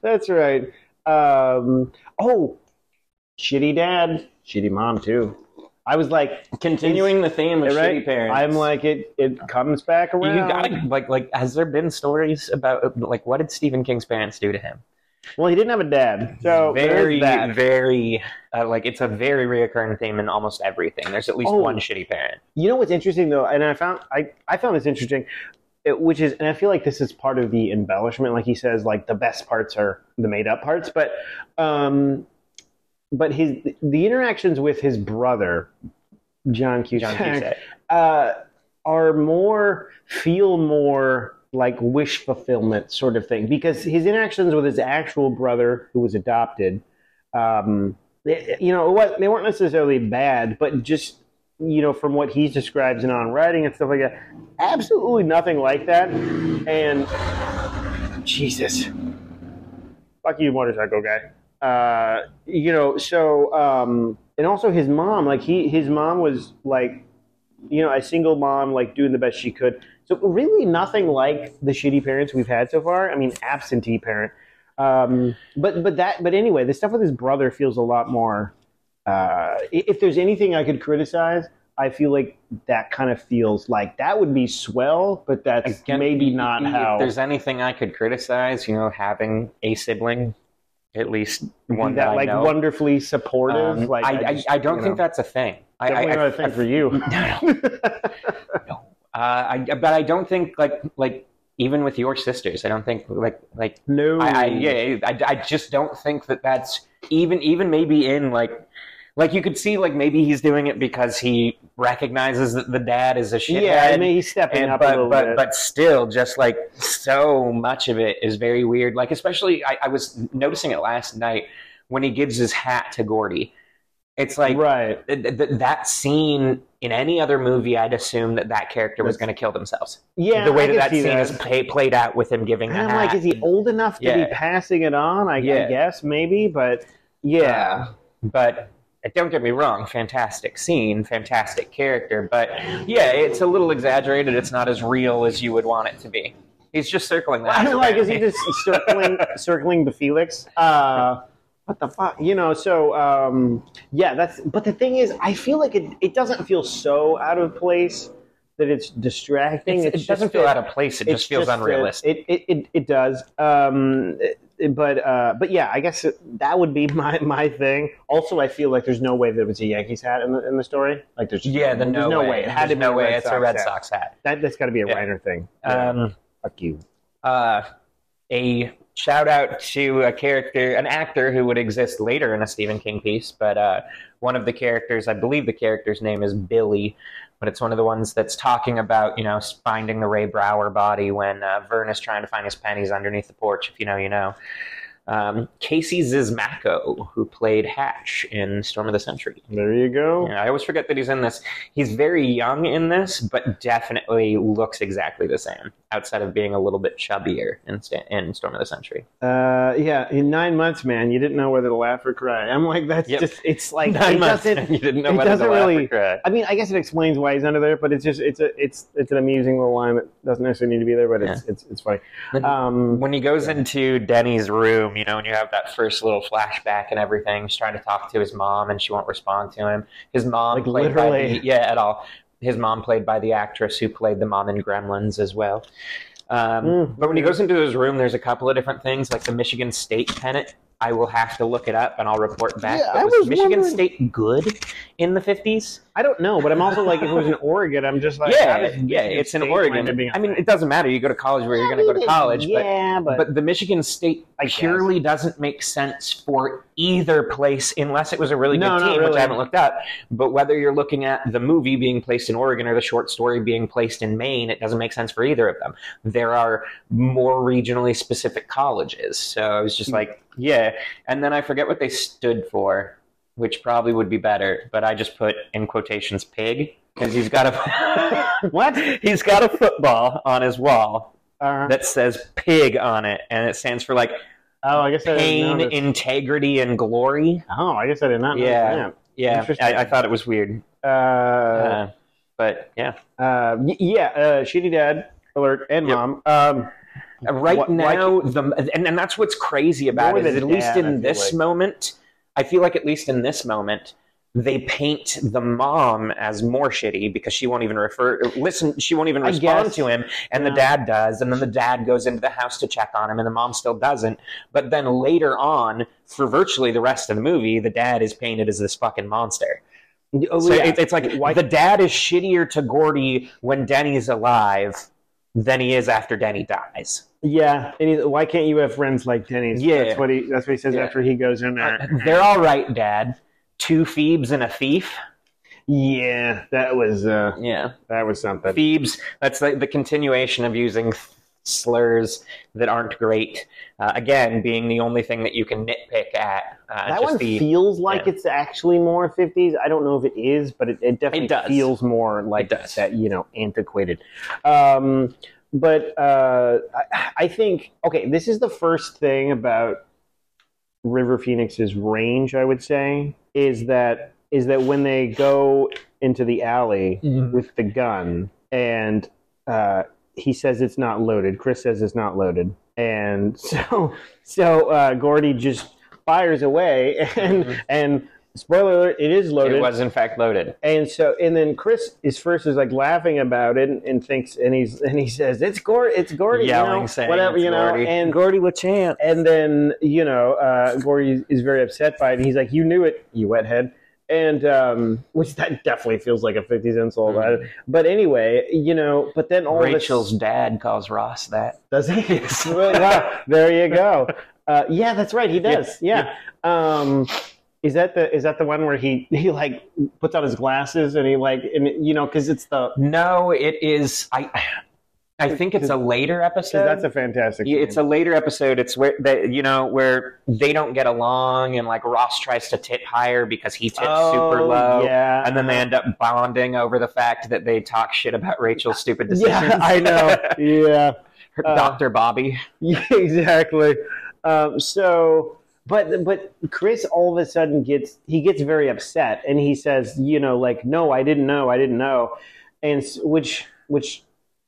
that's right. Um, oh, shitty dad, shitty mom too. I was like continuing the theme of right? shitty parents. I'm like it. It comes back around. You gotta like like. Has there been stories about like what did Stephen King's parents do to him? Well, he didn't have a dad, so very very uh, like it's a very reoccurring theme in almost everything. There's at least oh, one shitty parent. You know what's interesting though, and I found I I found this interesting, it, which is, and I feel like this is part of the embellishment. Like he says, like the best parts are the made up parts, but. um But his the interactions with his brother, John Cusack, John Cusack. Uh, are more, feel more like wish fulfillment sort of thing. Because his interactions with his actual brother, who was adopted, um, they, you know, what they weren't necessarily bad, but just, you know, from what he describes in On Writing and stuff like that, absolutely nothing like that. And, Jesus. Fuck you, motorcycle guy. Uh, you know, so, um, and also his mom, like he, his mom was like, you know, a single mom, like doing the best she could. So really nothing like the shitty parents we've had so far. I mean, absentee parent. Um, but, but that, but anyway, the stuff with his brother feels a lot more, uh, if there's anything I could criticize, I feel like that kind of feels like that would be swell, but that's Again, maybe not if how. If there's anything I could criticize, you know, having a sibling, at least one that, that I like know. Wonderfully supportive. Um, like I, I, just, I don't think know. that's a thing. I, Definitely I, not a thing I, for you. No, no, no. Uh, I, but I don't think like like even with your sisters, I don't think like like no. I, I yeah, I, I just don't think that that's even even maybe in like like you could see like maybe he's doing it because he recognizes that the dad is a shithead. Yeah, I mean he's stepping and, up but, a little but, bit. But still, just like so much of it is very weird. Like especially, I, I was noticing it last night when he gives his hat to Gordy. It's like right. th th that scene In any other movie, I'd assume that that character was going to kill themselves. Yeah, the way that that scene that. is play, played out with him giving. And the I'm hat. like, is he old enough to yeah. be passing it on? I, yeah. I guess maybe, but yeah. Uh, but don't get me wrong, fantastic scene, fantastic character. But yeah, it's a little exaggerated. It's not as real as you would want it to be. He's just circling that. I don't like, is he just circling, circling the Felix? Uh, What the fuck? You know, so, um, yeah, that's... But the thing is, I feel like it, it doesn't feel so out of place that it's distracting. It's, it's it doesn't feel it, out of place. It just feels just unrealistic. It, it, it, it does. Um, it, but, uh, but, yeah, I guess it, that would be my, my thing. Also, I feel like there's no way that it was a Yankees hat in the, in the story. Like, there's just, yeah, the there's no, no way. way. It had to be no way. It's a Red Sox hat. hat. That, that's got to be a yeah. Reiner thing. Yeah. Um, fuck you. Uh, a... Shout out to a character, an actor who would exist later in a Stephen King piece, but uh, one of the characters, I believe the character's name is Billy, but it's one of the ones that's talking about, you know, finding the Ray Brower body when uh, Vern is trying to find his pennies underneath the porch, if you know, you know. Um, Casey Zizmako, who played Hatch in Storm of the Century. There you go. Yeah, I always forget that he's in this. He's very young in this, but definitely looks exactly the same, outside of being a little bit chubbier in, in Storm of the Century. Uh, yeah, in nine months, man, you didn't know whether to laugh or cry. I'm like, that's yep. just, it's like, nine it months, doesn't, you didn't know whether to really, laugh or cry. I mean, I guess it explains why he's under there, but it's just, it's a, it's, it's an amusing little line that doesn't necessarily need to be there, but it's, yeah. it's, it's funny. Um, when he goes yeah. into Denny's room, you know, and you have that first little flashback and everything. He's trying to talk to his mom, and she won't respond to him. His mom, like, played literally, by the, yeah, at all. His mom played by the actress who played the mom in Gremlins as well. Um, mm. But when he goes into his room, there's a couple of different things, like the Michigan State pennant. I will have to look it up, and I'll report back. Yeah, but was, was Michigan wondering... State good in the fifties? I don't know, but I'm also like, if it was in Oregon, I'm just like... Yeah, yeah, it's State in Oregon. I mean, it doesn't matter. You go to college where yeah, you're going to go to college, yeah, but, but... but the Michigan State I purely guess. doesn't make sense for either place, unless it was a really no, good team, really. which I haven't looked up. But whether you're looking at the movie being placed in Oregon or the short story being placed in Maine, it doesn't make sense for either of them. There are more regionally specific colleges, so I was just like... Yeah, and then I forget what they stood for, which probably would be better, but I just put in quotations pig, because he's got a what? He's got a football on his wall uh, that says pig on it, and it stands for like oh, I guess pain, I integrity, and glory. Oh, I guess I did not know yeah. that. Yeah, yeah. I, I thought it was weird. Uh, uh, but yeah. Uh, yeah, uh, shitty dad alert and yep. mom. Um Right what, now, like, the and, and that's what's crazy about it. Is at least in this like. moment, I feel like at least in this moment, they paint the mom as more shitty because she won't even refer, listen, she won't even respond to him, and yeah. the dad does, and then the dad goes into the house to check on him, and the mom still doesn't. But then later on, for virtually the rest of the movie, the dad is painted as this fucking monster. Oh, so yeah. it, it's like Why? the dad is shittier to Gordy when Denny's alive than he is after Denny dies. Yeah, and he, why can't you have friends like Denny's? Yeah, that's what he that's what he says yeah. after he goes in there. Uh, they're all right, Dad. Two Phoebes and a thief. Yeah, that was uh, yeah, that was something. Phoebes. That's like the continuation of using slurs that aren't great. Uh, again, being the only thing that you can nitpick at. Uh, that just one the, feels like yeah. it's actually more fifties. I don't know if it is, but it, it definitely it does. feels more like that. You know, antiquated. Um, But uh, I think, okay, this is the first thing about River Phoenix's range, I would say, is that is that when they go into the alley mm-hmm. with the gun and uh, he says it's not loaded, Chris says it's not loaded, and so so uh, Gordy just fires away and mm-hmm. and. Spoiler alert, it is loaded. It was, in fact, loaded. And so, and then Chris is first is like laughing about it and, and thinks, and he's, and he says, it's Gordy, it's Gordy, Yelling, you know, saying whatever, you know, Gordy. and Gordy with chance. And then, you know, uh, Gordy is very upset by it. And he's like, you knew it, you wethead. And, um, which that definitely feels like a fifties insult. Mm-hmm. But anyway, you know, but then all Rachel's this, dad calls Ross that. Does he? Yes. Wow, there you go. Uh, yeah, that's right. He does. Yeah. yeah. Um, Is that the is that the one where he, he like puts on his glasses and he like and you know because it's the no it is I I think it's a later episode. That's a fantastic yeah, it's a later episode. It's where they, you know, where they don't get along, and like Ross tries to tip higher because he tips oh, super low. Yeah. And then they end up bonding over the fact that they talk shit about Rachel's stupid decisions. Yeah, I know. Yeah. Her, uh, Doctor Bobby. Yeah, exactly. Um, so but but Chris all of a sudden gets he gets very upset, and he says, you know, like, no, I didn't know, I didn't know. And which which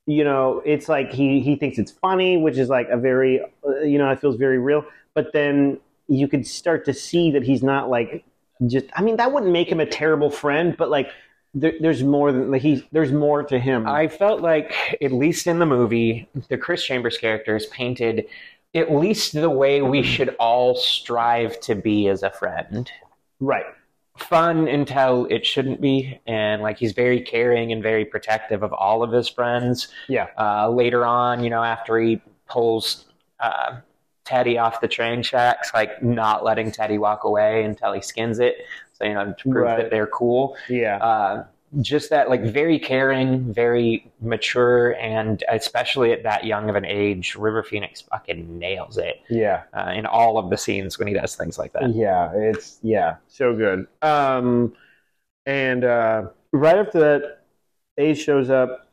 you know, it's like he, he thinks it's funny, which is like a very, you know, it feels very real. But then you could start to see that he's not like just, I mean, that wouldn't make him a terrible friend, but like there, there's more than, like he's, there's more to him. I felt like, at least in the movie, the Chris Chambers character is painted at least the way we should all strive to be as a friend. Right. Fun until it shouldn't be, and like he's very caring and very protective of all of his friends. Yeah. Uh, later on, you know, after he pulls uh, Teddy off the train tracks, like not letting Teddy walk away until he skins it, so you know, to prove right. that they're cool. Yeah. Uh, just that, like, very caring, very mature, and especially at that young of an age, River Phoenix fucking nails it. Yeah, uh, in all of the scenes when he does things like that. Yeah, it's yeah, so good. Um, and uh, right after that, Ace shows up,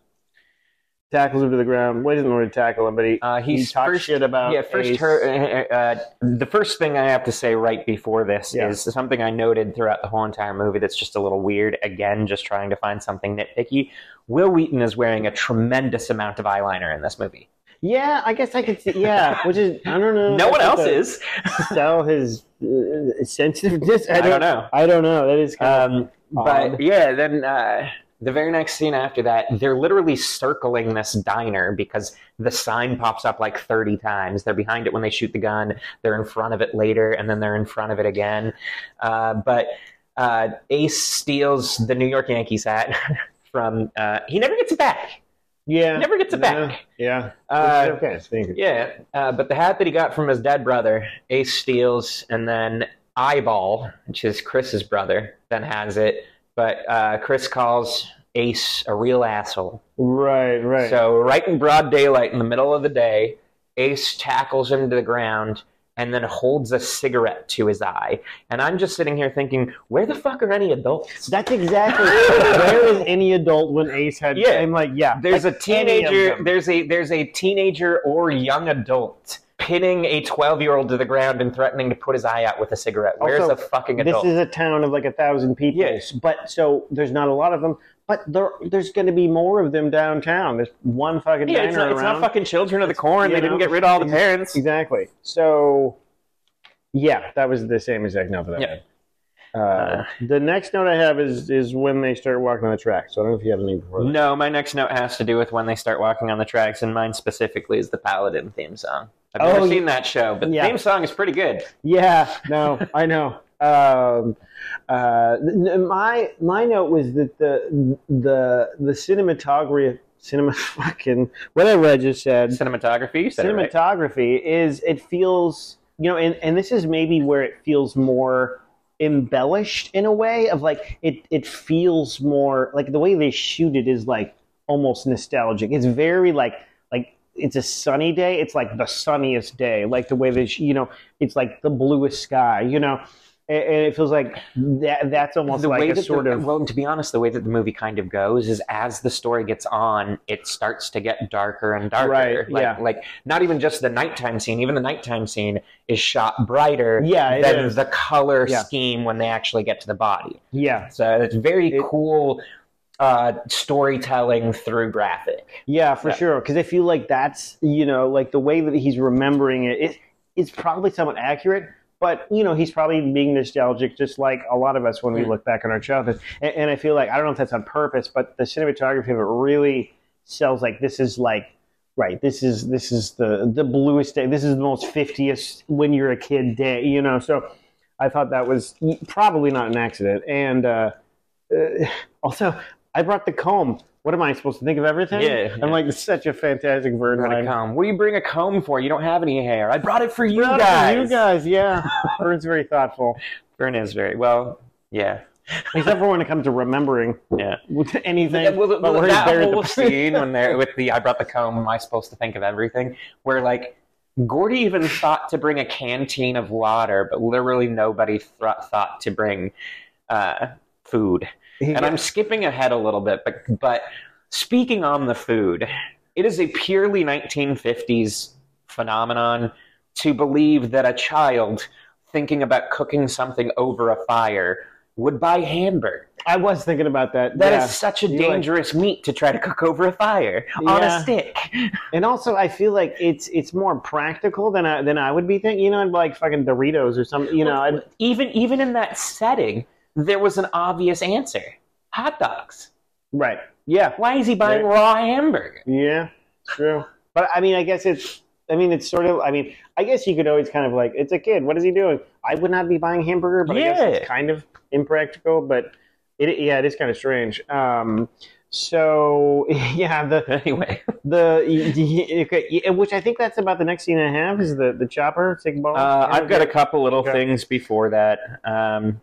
tackles him to the ground. Well, he doesn't really tackle him, but he uh, he talks shit about yeah. First, Ace. Her, uh, uh, the first thing I have to say right before this yeah. is something I noted throughout the whole entire movie. That's just a little weird. Again, just trying to find something nitpicky. Will Wheaton is wearing a tremendous amount of eyeliner in this movie. Yeah, I guess I could see. Yeah, which is I don't know. No one else is. Sell his uh, sensitiveness. I don't, I don't know. I don't know. That is kind um, of odd. But yeah, then. Uh, The very next scene after that, they're literally circling this diner because the sign pops up like thirty times. They're behind it when they shoot the gun. They're in front of it later, and then they're in front of it again. Uh, but uh, Ace steals the New York Yankees hat from... Uh, he never gets it back. Yeah. He never gets it no, back. Yeah. Uh, okay. Yeah. Uh, but the hat that he got from his dead brother, Ace steals, and then Eyeball, which is Chris's brother, then has it. But uh, Chris calls Ace a real asshole. Right, right. So right in broad daylight in the middle of the day, Ace tackles him to the ground and then holds a cigarette to his eye. And I'm just sitting here thinking, where the fuck are any adults? That's exactly where is any adult when Ace had yeah. I'm like, yeah. There's like a teenager there's a there's a teenager or young adult pinning a twelve-year-old to the ground and threatening to put his eye out with a cigarette. Where's also, the fucking adult? This is a town of like a thousand people. Yes. But so there's not a lot of them, but there, there's going to be more of them downtown. There's one fucking yeah, diner it's not, around. It's not fucking Children of the Corn. They know, didn't get rid of all the parents. Exactly. So, yeah, that was the same exact note that I had. Uh, uh, the next note I have is is when they start walking on the tracks. So I don't know if you have any before that. No, my next note has to do with when they start walking on the tracks, and mine specifically is the Paladin theme song. I've never oh, seen that show, but yeah. the theme song is pretty good. Yeah, no, I know. Um, uh, my my note was that the the the cinematography, cinema fucking whatever I just said, cinematography, you said cinematography it right. is it feels you know, and, and this is maybe where it feels more embellished in a way of like it it feels more like the way they shoot it is like almost nostalgic. It's very like. It's a sunny day. It's like the sunniest day. Like the way that, you know, it's like the bluest sky, you know, and, and it feels like that, that's almost the like way a that sort the, of... Well, to be honest, the way that the movie kind of goes is as the story gets on, it starts to get darker and darker. Right, like, yeah. Like, not even just the nighttime scene. Even the nighttime scene is shot brighter yeah, than is. the color yeah. scheme when they actually get to the body. Yeah. So it's very it, cool... Uh, storytelling through graphic. Yeah, for yeah. sure. Because I feel like that's, you know, like the way that he's remembering it, it it's probably somewhat accurate, but, you know, he's probably being nostalgic just like a lot of us when we look back on our childhood. And, and I feel like, I don't know if that's on purpose, but the cinematography of it really sells like this is like, right, this is this is the, the bluest day. This is the most fiftieth when you're a kid day, you know. So I thought that was probably not an accident. And uh, uh, also... I brought the comb. What am I supposed to think of everything? Yeah, yeah. I'm like, this is such a fantastic bird line. Brought a comb. What do you bring a comb for? You don't have any hair. I brought it for you brought guys. It for you guys, yeah. Vern's very thoughtful. Vern is very well. Yeah. Except for when it comes to remembering yeah. anything. Yeah, well, but well, that whole the... scene when they're with the I brought the comb, am I supposed to think of everything? Where, like, Gordy even thought to bring a canteen of water, but literally nobody th- thought to bring uh, food. Yeah. And I'm skipping ahead a little bit, but but speaking on the food, it is a purely nineteen fifties phenomenon to believe that a child thinking about cooking something over a fire would buy hamburger. I was thinking about that. That yeah. is such a You're dangerous like, meat to try to cook over a fire yeah. on a stick. And also, I feel like it's it's more practical than I, than I would be thinking. You know, like fucking Doritos or something. You well, know, I'd... even even in that setting, there was an obvious answer: hot dogs. Right. Yeah. Why is he buying right. raw hamburger? Yeah, true. But I mean, I guess it's. I mean, it's sort of, I mean, I guess you could always kind of like, it's a kid, what is he doing? I would not be buying hamburger, but yeah. I guess it's kind of impractical, but it, yeah, it is kind of strange. Um, so, yeah, the, anyway, the, okay, which I think that's about the next scene I have is the, the chopper, sick balls. Uh, I've got a couple little okay. things before that. Um,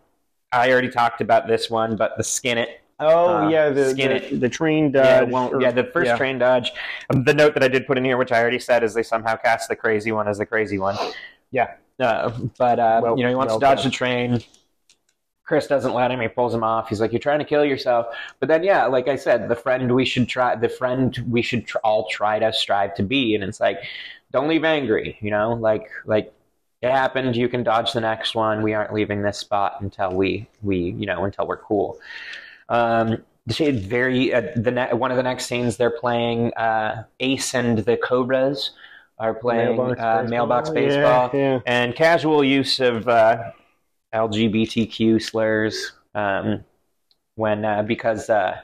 I already talked about this one, but the Skinnet. Oh, uh, yeah, the, the, the train dodge. Yeah, or, yeah the first yeah. train dodge. Um, the note that I did put in here, which I already said, is they somehow cast the crazy one as the crazy one. Yeah. Uh, but, uh, well, you know, he wants well, to dodge yeah. the train. Chris doesn't let him. He pulls him off. He's like, you're trying to kill yourself. But then, yeah, like I said, the friend we should try, the friend we should tr- all try to strive to be. And it's like, don't leave angry, you know? Like, like. It happened. You can dodge the next one. We aren't leaving this spot until we, we you know, until we're cool. Um, very uh, the ne- one of the next scenes they're playing uh, Ace and the Cobras are playing mailbox uh, baseball, mailbox baseball. Yeah, yeah. And casual use of uh, L G B T Q slurs um, when uh, because uh,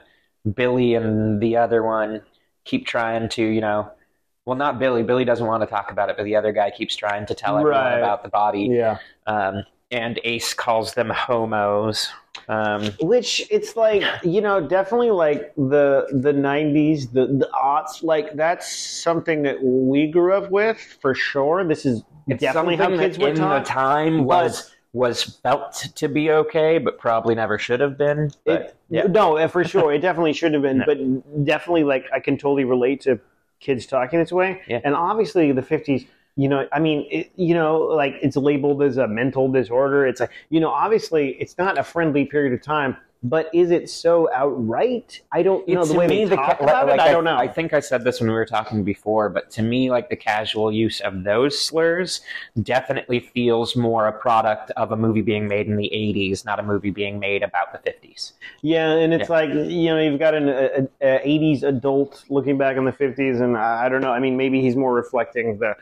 Billy and the other one keep trying to you know well not Billy Billy doesn't want to talk about it but the other guy keeps trying to tell everyone right. about the body yeah um, and Ace calls them homos. Um, Which it's like, you know, definitely like the the nineties, the, the aughts, like that's something that we grew up with for sure. This is it's definitely how kids were taught. In the time was was felt to be okay, but probably never should have been. But, it, yeah. No, for sure, it definitely should have been. No. But definitely, like I can totally relate to kids talking this way. Yeah. And obviously, the fifties. You know, I mean, it, you know, like it's labeled as a mental disorder. It's a, you know, obviously it's not a friendly period of time, but is it so outright? I don't know. It's the way me, they talk the, about like, it, I, I don't know. I think I said this when we were talking before, but to me, like the casual use of those slurs definitely feels more a product of a movie being made in the eighties, not a movie being made about the fifties. Yeah, and it's yeah. like, you know, you've got an a, a eighties adult looking back on the fifties, and I, I don't know. I mean, maybe he's more reflecting the...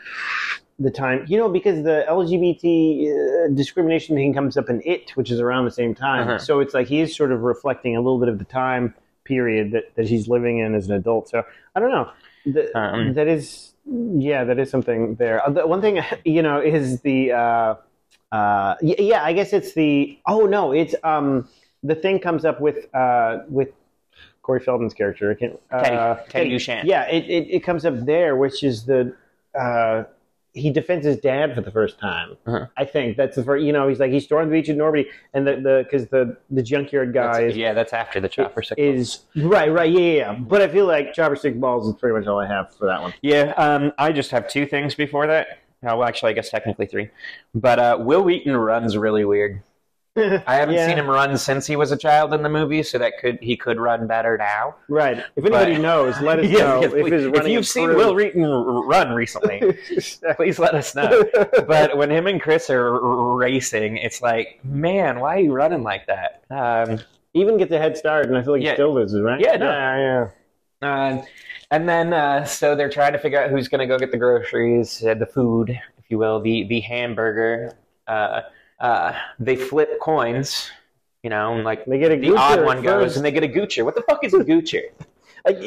the time, you know, because the L G B T uh, discrimination thing comes up in It, which is around the same time. Uh-huh. So it's like he is sort of reflecting a little bit of the time period that, that he's living in as an adult. So I don't know. The, um, that is, yeah, that is something there. The one thing, you know, is the, uh, uh, yeah, I guess it's the, oh no, it's um, the thing comes up with, uh, with Corey Feldman's character. I can't, uh, Teddy, Teddy Duchan. Yeah, it, it, it comes up there, which is the, uh, he defends his dad for the first time. Uh-huh. I think that's the first, you know, he's like, he stormed the beach in Normandy and the, the, cause the, the junkyard guy that's, is, yeah, that's after the chopper sick is, balls. Right, right. Yeah, yeah. But I feel like chopper sick balls is pretty much all I have for that one. Yeah. Um, I just have two things before that. No, well, actually, I guess technically three, but, uh, Will Wheaton runs really weird. I haven't yeah. seen him run since he was a child in the movie, so that could he could run better now. Right. If anybody but, knows, let us yeah, know. Yes, if, his if you've seen Will Wheaton run recently, please let us know. But when him and Chris are racing, it's like, man, why are you running like that? Um, Even gets a head start, and I feel like yeah, he still loses, right? Yeah, no. Yeah, yeah. Uh, and then, uh, so they're trying to figure out who's going to go get the groceries, uh, the food, if you will, the, the hamburger, uh Uh, they flip coins, you know, and like they get a the odd one goes, and they get a Gucci. What the fuck is a Gucci? Like,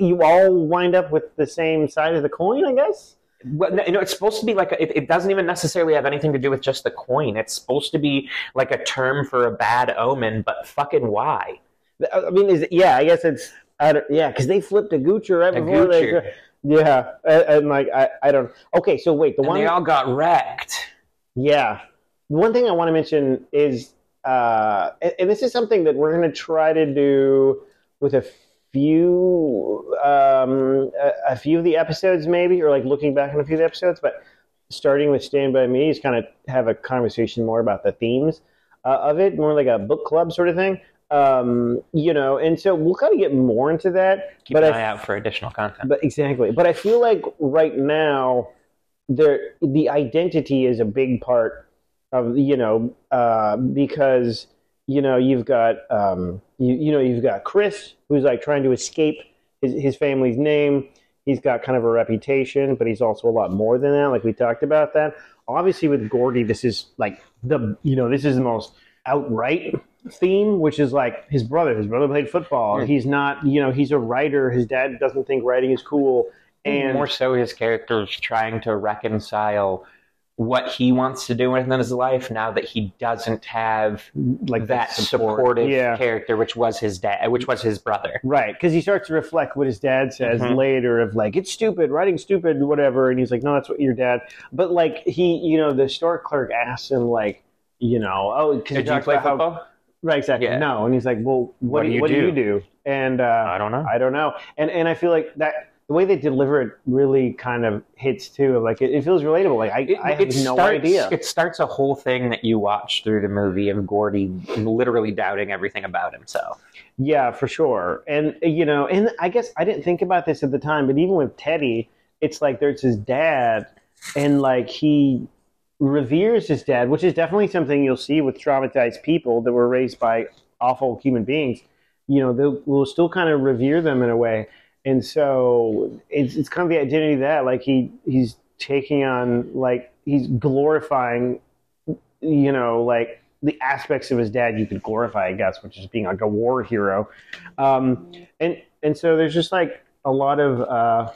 you all wind up with the same side of the coin, I guess? Well, no, you know, it's supposed to be like, a, it, it doesn't even necessarily have anything to do with just the coin. It's supposed to be like a term for a bad omen, but fucking why? I mean, is it, yeah, I guess it's, I don't, yeah, because they flipped a Gucci right a before Gucci. They... Yeah, and like, I, I don't... Okay, so wait, the and one... they all got wrecked. Yeah. One thing I want to mention is uh, and, and this is something that we're going to try to do with a few, um, a, a few of the episodes maybe, or like looking back on a few of the episodes, but starting with Stand By Me is kind of have a conversation more about the themes uh, of it, more like a book club sort of thing. Um, you know, and so we'll kind of get more into that. Keep but an I, eye out for additional content. But exactly. But I feel like right now, there the identity is a big part of, you know, uh, because, you know, you've got, um, you, you know, you've got Chris, who's like trying to escape his, his family's name. He's got kind of a reputation, but he's also a lot more than that. Like we talked about that. Obviously with Gordy, this is like the, you know, this is the most outright theme, which is like his brother. His brother played football. Mm. He's not, you know, he's a writer. His dad doesn't think writing is cool. And more so his character's trying to reconcile what he wants to do within his life now that he doesn't have like that support. supportive yeah. character, which was his dad, which was his brother. Right, because he starts to reflect what his dad says mm-hmm. later of like, it's stupid, writing's stupid, whatever. And he's like, no, that's what your dad. But like he, you know, the store clerk asks him like, you know, oh, can Did you play football? How, right, exactly. Yeah. No, and he's like, well, what, what, do, you what do? do you do? And uh, I don't know. I don't know. And and I feel like that. The way they deliver it really kind of hits, too. Like, it, it feels relatable. Like, I, it, I have it no starts, idea. It starts a whole thing that you watch through the movie of Gordy literally doubting everything about himself. Yeah, for sure. And, you know, and I guess I didn't think about this at the time, but even with Teddy, it's like there's his dad, and, like, he reveres his dad, which is definitely something you'll see with traumatized people that were raised by awful human beings. You know, they'll, we'll still kind of revere them in a way. And so it's it's kind of the identity that like he he's taking on like he's glorifying, you know, like the aspects of his dad you could glorify, I guess, which is being like a war hero, um, and and so there's just like a lot of uh,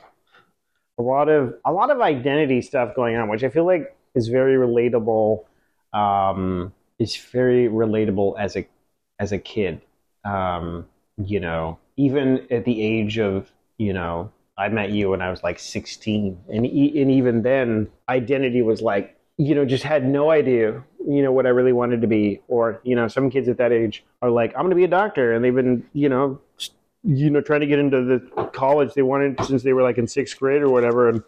a lot of a lot of identity stuff going on, which I feel like is very relatable. Um, it's very relatable as a as a kid, um, you know. Even at the age of, you know, I met you when I was like sixteen. And e- and even then, identity was like, you know, just had no idea, you know, what I really wanted to be. Or, you know, some kids at that age are like, I'm going to be a doctor. And they've been, you know, you know, trying to get into the college they wanted since they were like in sixth grade or whatever. And,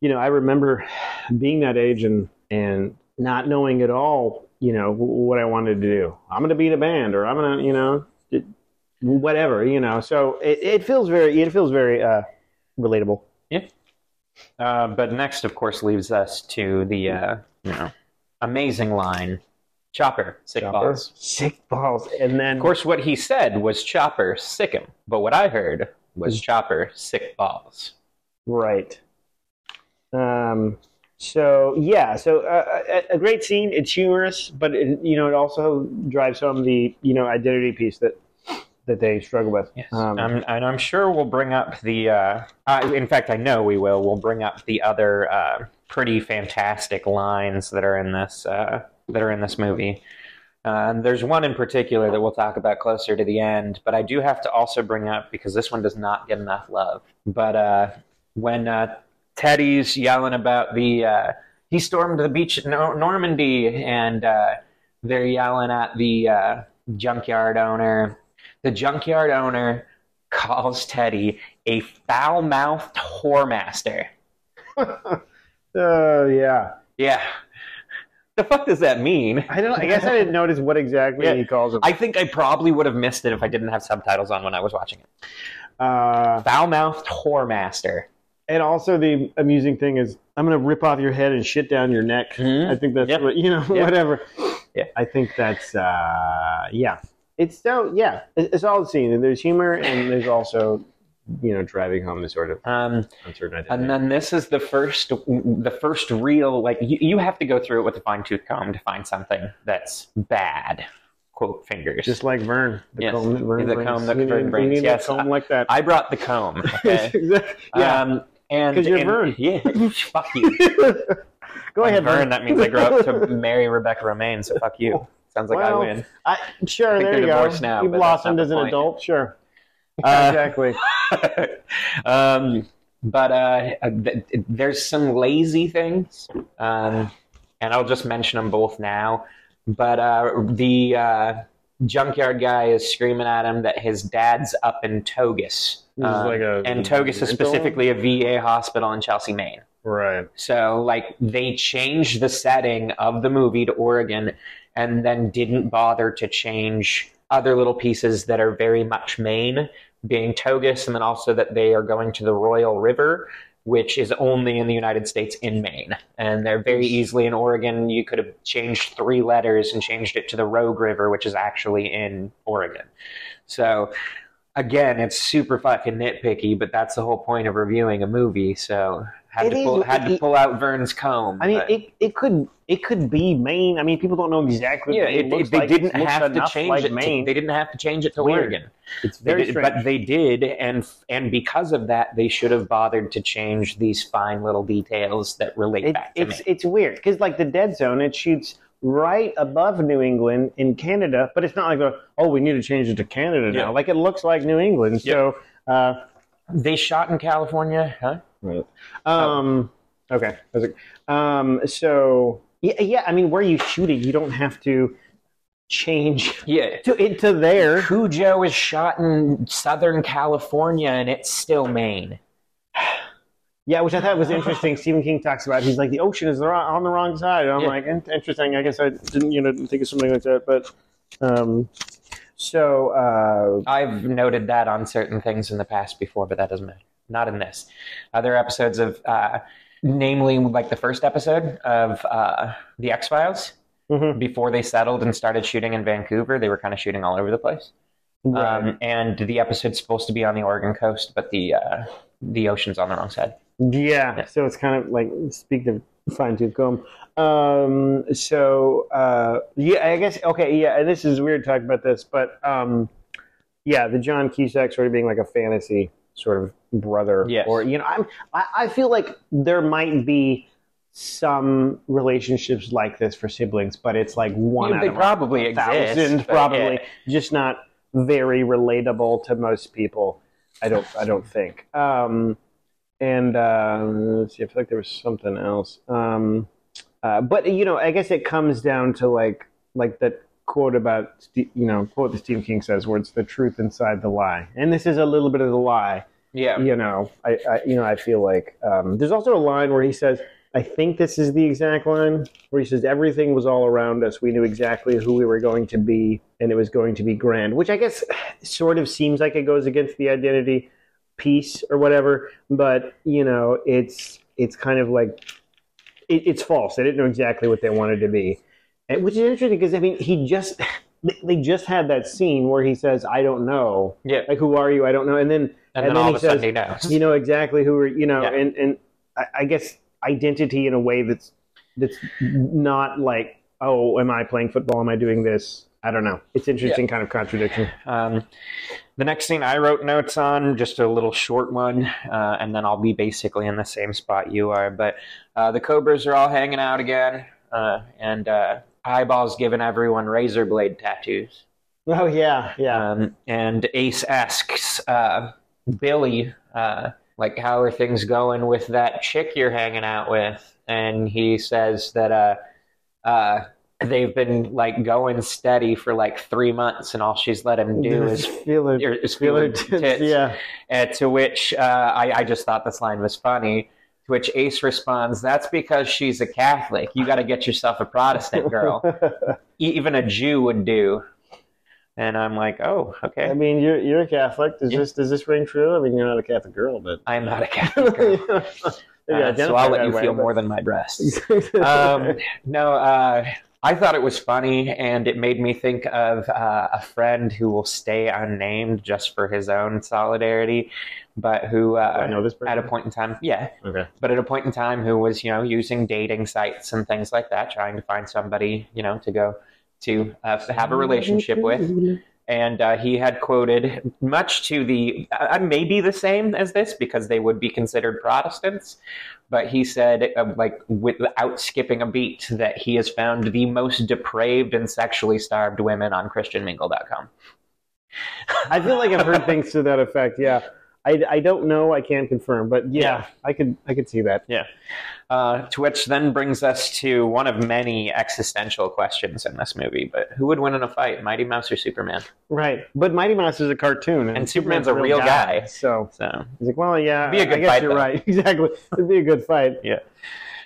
you know, I remember being that age and, and not knowing at all, you know, what I wanted to do. I'm going to be in a band or I'm going to, you know, it, whatever, you know, so it, it feels very, it feels very uh, relatable. Yeah. Uh, but next, of course, leaves us to the, uh, you know, amazing line, Chopper, sick Chopper, balls. Sick balls. And then... Of course, what he said was Chopper, sick him. But what I heard was Chopper, sick balls. Right. Um. So, yeah, so uh, a, a great scene. It's humorous, but, it, you know, it also drives home the, you know, identity piece that that they struggle with. Yes. Um, um, and I'm sure we'll bring up the, uh, uh, in fact, I know we will, we'll bring up the other uh, pretty fantastic lines that are in this, uh, that are in this movie. Uh, and there's one in particular that we'll talk about closer to the end, but I do have to also bring up, because this one does not get enough love, but uh, when uh, Teddy's yelling about the, uh, he stormed the beach at Nor- Normandy, and uh, they're yelling at the uh, junkyard owner. The junkyard owner calls Teddy a foul-mouthed whoremaster. Oh, uh, yeah. Yeah. The fuck does that mean? I don't. I guess I didn't notice what exactly yeah. he calls him. I think I probably would have missed it if I didn't have subtitles on when I was watching it. Uh, foul-mouthed whoremaster. And also the amusing thing is, I'm going to rip off your head and shit down your neck. Mm-hmm. I think that's yep. what, you know, yep. whatever. Yeah. I think that's, uh, yeah. It's so, yeah, it's all the scene. There's humor, and there's also, you know, driving home the sort of um, uncertain identity. And then this is the first, the first real, like, you, you have to go through it with a fine-tooth comb to find something that's bad, quote, fingers. Just like Vern. The yes, comb that Vern the brings. comb that Vern brings. You need yes, a comb I, like that. I brought the comb, okay? yeah, um, and because you're and, Vern. Yeah, fuck you. Go ahead, Vern. Vern, that means I grew up to marry Rebecca Romijn, so fuck you. Sounds like well, I win. I, sure, I there you go. Now, you blossomed as an adult, sure. Uh, exactly. um, but uh, th- there's some lazy things, um, and I'll just mention them both now. But uh, the uh, junkyard guy is screaming at him that his dad's up in Togus. Um, like a, and Togus is specifically a V A hospital in Chelsea, Maine. Right. So, like, they changed the setting of the movie to Oregon and then didn't bother to change other little pieces that are very much Maine, being Togus, and then also that they are going to the Royal River, which is only in the United States in Maine. And they're very easily in Oregon. You could have changed three letters and changed it to the Rogue River, which is actually in Oregon. So, again, it's super fucking nitpicky, but that's the whole point of reviewing a movie. So had, to, is, pull, had it, to pull out Vern's comb. I mean, but it it could it could be Maine. I mean, people don't know exactly. Yeah, it, it looks they like, didn't it have to change like it. Maine. To, they didn't have to change it to Weird. Oregon. It's very did, but they did, and and because of that, they should have bothered to change these fine little details that relate it, back to it's, Maine. It's weird because, like, the Dead Zone, it shoots right above New England in Canada, but it's not like, a, oh, we need to change it to Canada now. Yeah. Like, it looks like New England. Yeah. So uh, they shot in California, huh? Right. Um, oh. Okay. Um, so yeah, yeah. I mean, where you shoot it, you don't have to change. Yeah. To it to there. Cujo is shot in Southern California, and it's still Maine. Yeah, which I thought was interesting. Stephen King talks about it. He's like, the ocean is on the wrong side. And I'm yeah. like, interesting. I guess I didn't, you know, didn't think of something like that. But um, so uh, I've noted that on certain things in the past before, but that doesn't matter. Not in this. Other episodes of, uh, namely, like the first episode of uh, The X-Files, mm-hmm. before they settled and started shooting in Vancouver, they were kind of shooting all over the place. Right. Um, and the episode's supposed to be on the Oregon coast, but the uh, the ocean's on the wrong side. Yeah, yeah, so it's kind of like, speak the fine-tooth comb. Um, so, uh, yeah, I guess, okay, yeah, and this is weird talking about this, but, um, yeah, the John Cusack sort of being like a fantasy sort of brother. Yes. Or, you know, I'm, I, I feel like there might be some relationships like this for siblings, but it's like one yeah, out they of probably a exist, thousand, probably, yeah. just not very relatable to most people, I don't, I don't think. Um... And uh, let's see, I feel like there was something else. Um, uh, but, you know, I guess it comes down to, like, like that quote about, you know, quote that Stephen King says, where it's the truth inside the lie. And this is a little bit of the lie. Yeah. You know, I, I you know, I feel like um, there's also a line where he says, I think this is the exact line, where he says, everything was all around us. We knew exactly who we were going to be, and it was going to be grand, which I guess sort of seems like it goes against the identity piece or whatever, but you know, it's it's kind of like it, it's false. They didn't know exactly what they wanted to be, and, which is interesting because I mean, he just they just had that scene where he says, "I don't know," yeah, like who are you? I don't know, and then and, and then, then all he of a says, sudden he knows. You know exactly who are you know, yeah. and and I, I guess identity in a way that's that's not like, oh, am I playing football? Am I doing this? I don't know. It's interesting yeah. kind of contradiction. Um, the next thing I wrote notes on, just a little short one, uh, and then I'll be basically in the same spot you are. But uh, the Cobras are all hanging out again, uh, and uh, Eyeball's giving everyone razor blade tattoos. Oh, yeah, yeah. Um, and Ace asks uh, Billy, uh, like, how are things going with that chick you're hanging out with? And he says that... Uh, uh, They've been, like, going steady for, like, three months, and all she's let him do is feel her, er, is feel her tits. tits. Yeah. Uh, to which uh, I, I just thought this line was funny, to which Ace responds, that's because she's a Catholic. You got to get yourself a Protestant girl. Even a Jew would do. And I'm like, oh, okay. I mean, you're you're a Catholic. Does yeah. this does this ring true? I mean, you're not a Catholic girl, but... I'm not a Catholic girl. yeah, uh, so I'll let you way, feel but... more than my breasts. um, no, uh... I thought it was funny, and it made me think of uh, a friend who will stay unnamed just for his own solidarity, but who uh, I know this person? At a point in time, yeah, okay, but at a point in time, who was you know using dating sites and things like that, trying to find somebody you know to go to uh, have a relationship with, and uh, he had quoted much to the uh, maybe the same as this because they would be considered Protestants. But he said, uh, like, without skipping a beat, that he has found the most depraved and sexually starved women on Christian Mingle dot com. I feel like I've heard things to that effect, yeah. I, I don't know, I can't confirm, but yeah, yeah. I could I could see that. Yeah. Uh, to which then brings us to one of many existential questions in this movie. But who would win in a fight, Mighty Mouse or Superman? Right. But Mighty Mouse is a cartoon. And, and Superman's, Superman's a real guy. guy so, so he's like, well, yeah, it'd be a good I guess fight, you're though. Right. Exactly. It'd be a good fight. Yeah.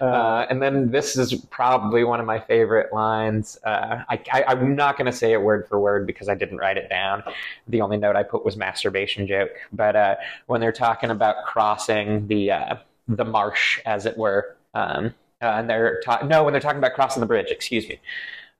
Uh, uh, and then this is probably one of my favorite lines. Uh, I, I, I'm not going to say it word for word because I didn't write it down. The only note I put was masturbation joke. But uh, when they're talking about crossing the... Uh, the marsh, as it were. Um, uh, and they're ta- no, when they're talking about crossing the bridge, excuse me.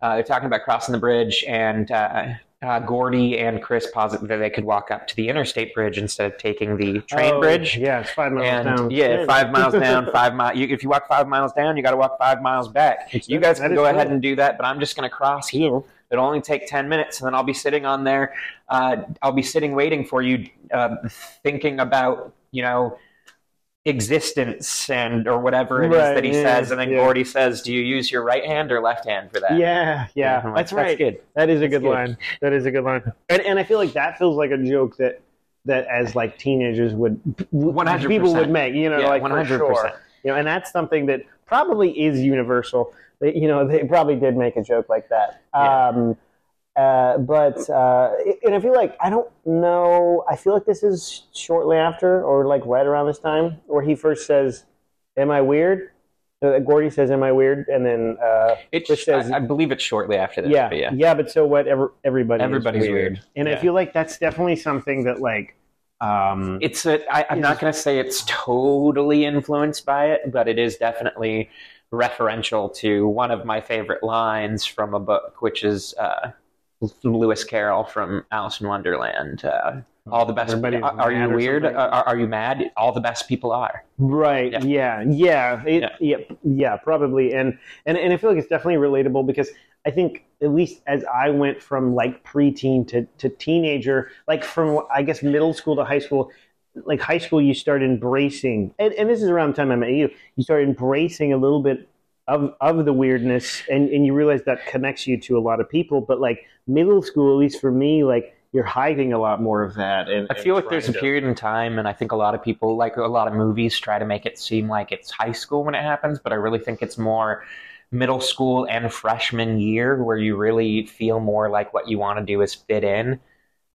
Uh, they're talking about crossing the bridge, and uh, uh, Gordy and Chris posit that they could walk up to the interstate bridge instead of taking the train oh, bridge. Yeah, it's five miles and, down. Yeah, yeah, five miles down, five miles. If you walk five miles down, you got to walk five miles back. That's you guys can go ahead and do that, but I'm just going to cross here. It'll only take ten minutes, and then I'll be sitting on there. Uh, I'll be sitting waiting for you, uh, thinking about, you know, existence and or whatever it right, is that he yeah, says, and then yeah. Gordy says, do you use your right hand or left hand for that? Yeah, yeah. Like, that's right. That's good. That is a good, good line. That is a good line. And and I feel like that feels like a joke that that as like teenagers would one hundred percent people would make, you know, yeah, like one hundred percent. For sure. You know, and that's something that probably is universal. They, you know, they probably did make a joke like that. Yeah. Um Uh, but, uh, and I feel like, I don't know, I feel like this is shortly after, or like right around this time, where he first says, am I weird? Uh, Gordy says, am I weird? And then uh, it sh- says... I, I believe it's shortly after that. Yeah, but yeah. yeah, but so what, every, everybody everybody's weird. weird. And yeah. I feel like that's definitely something that, like... Um, it's a, I, I'm not going to say it's totally influenced by it, but it is definitely referential to one of my favorite lines from a book, which is... Uh, Lewis Carroll from Alice in Wonderland. Uh, all the best. Everybody are, are you weird? Are, are you mad? All the best people are. Right. Yeah. Yeah. Yeah. It, yeah. yeah. Yeah. Probably. And, and and I feel like it's definitely relatable because I think at least as I went from like preteen to to teenager, like from I guess middle school to high school, like high school you start embracing, and, and this is around the time I met you. You start embracing a little bit. Of of the weirdness, and, and you realize that connects you to a lot of people, but like middle school, at least for me, like you're hiding a lot more of that. And, I feel and like there's to... a period in time, and I think a lot of people, like a lot of movies, try to make it seem like it's high school when it happens, but I really think it's more middle school and freshman year where you really feel more like what you want to do is fit in,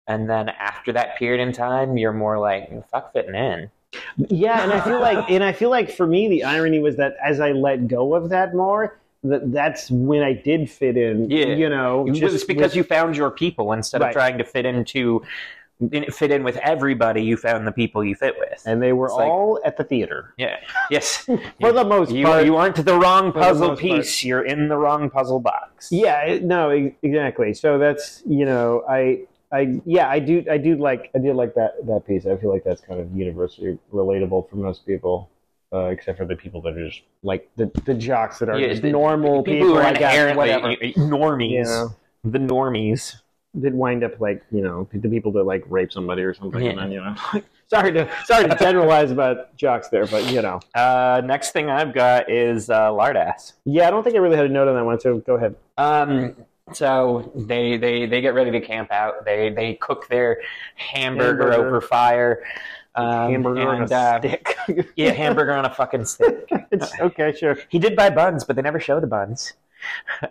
and then after that period in time, you're more like fuck fitting in. Yeah, and I feel like, and I feel like for me, the irony was that as I let go of that more, that that's when I did fit in. Yeah, you know, just it's because with, you found your people instead right. of trying to fit into fit in with everybody. You found the people you fit with, and they were it's all like, at the theater. Yeah, yes, for you, the most you, part, you aren't the wrong puzzle the piece. Part. You're in the wrong puzzle box. Yeah, no, exactly. So that's you know, I. I yeah I do I do like I do like that, that piece. I feel like that's kind of universally relatable for most people, uh, except for the people that are just like the, the jocks that are yeah, just the, normal the people, people who are inherently normies, you know, the normies that wind up like you know the people that like rape somebody or something. Yeah. And then, you know, sorry to sorry to generalize about jocks there, but you know. Uh, next thing I've got is uh, Lardass. Yeah, I don't think I really had a note on that one, so go ahead. Um. So they, they, they get ready to camp out. They they cook their hamburger, hamburger. over fire. Um, hamburger and, on a uh, stick. Yeah, hamburger on a fucking stick. Okay, sure. He did buy buns, but they never show the buns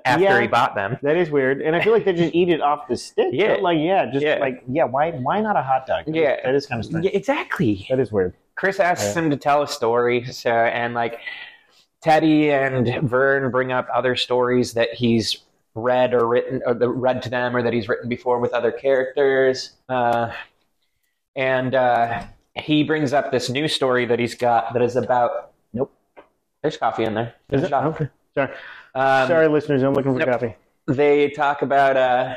after yeah, he bought them. That is weird. And I feel like they just eat it off the stick. Yeah. Like, yeah, just yeah. like, yeah, why why not a hot dog? Yeah. That is kind of strange. Yeah, exactly. That is weird. Chris asks yeah. him to tell a story, so and like Teddy and Vern bring up other stories that he's read or written or the read to them or that he's written before with other characters uh and uh he brings up this new story that he's got that is about nope there's coffee in there there's is it? Okay. sorry um, sorry listeners I'm looking for nope. coffee they talk about uh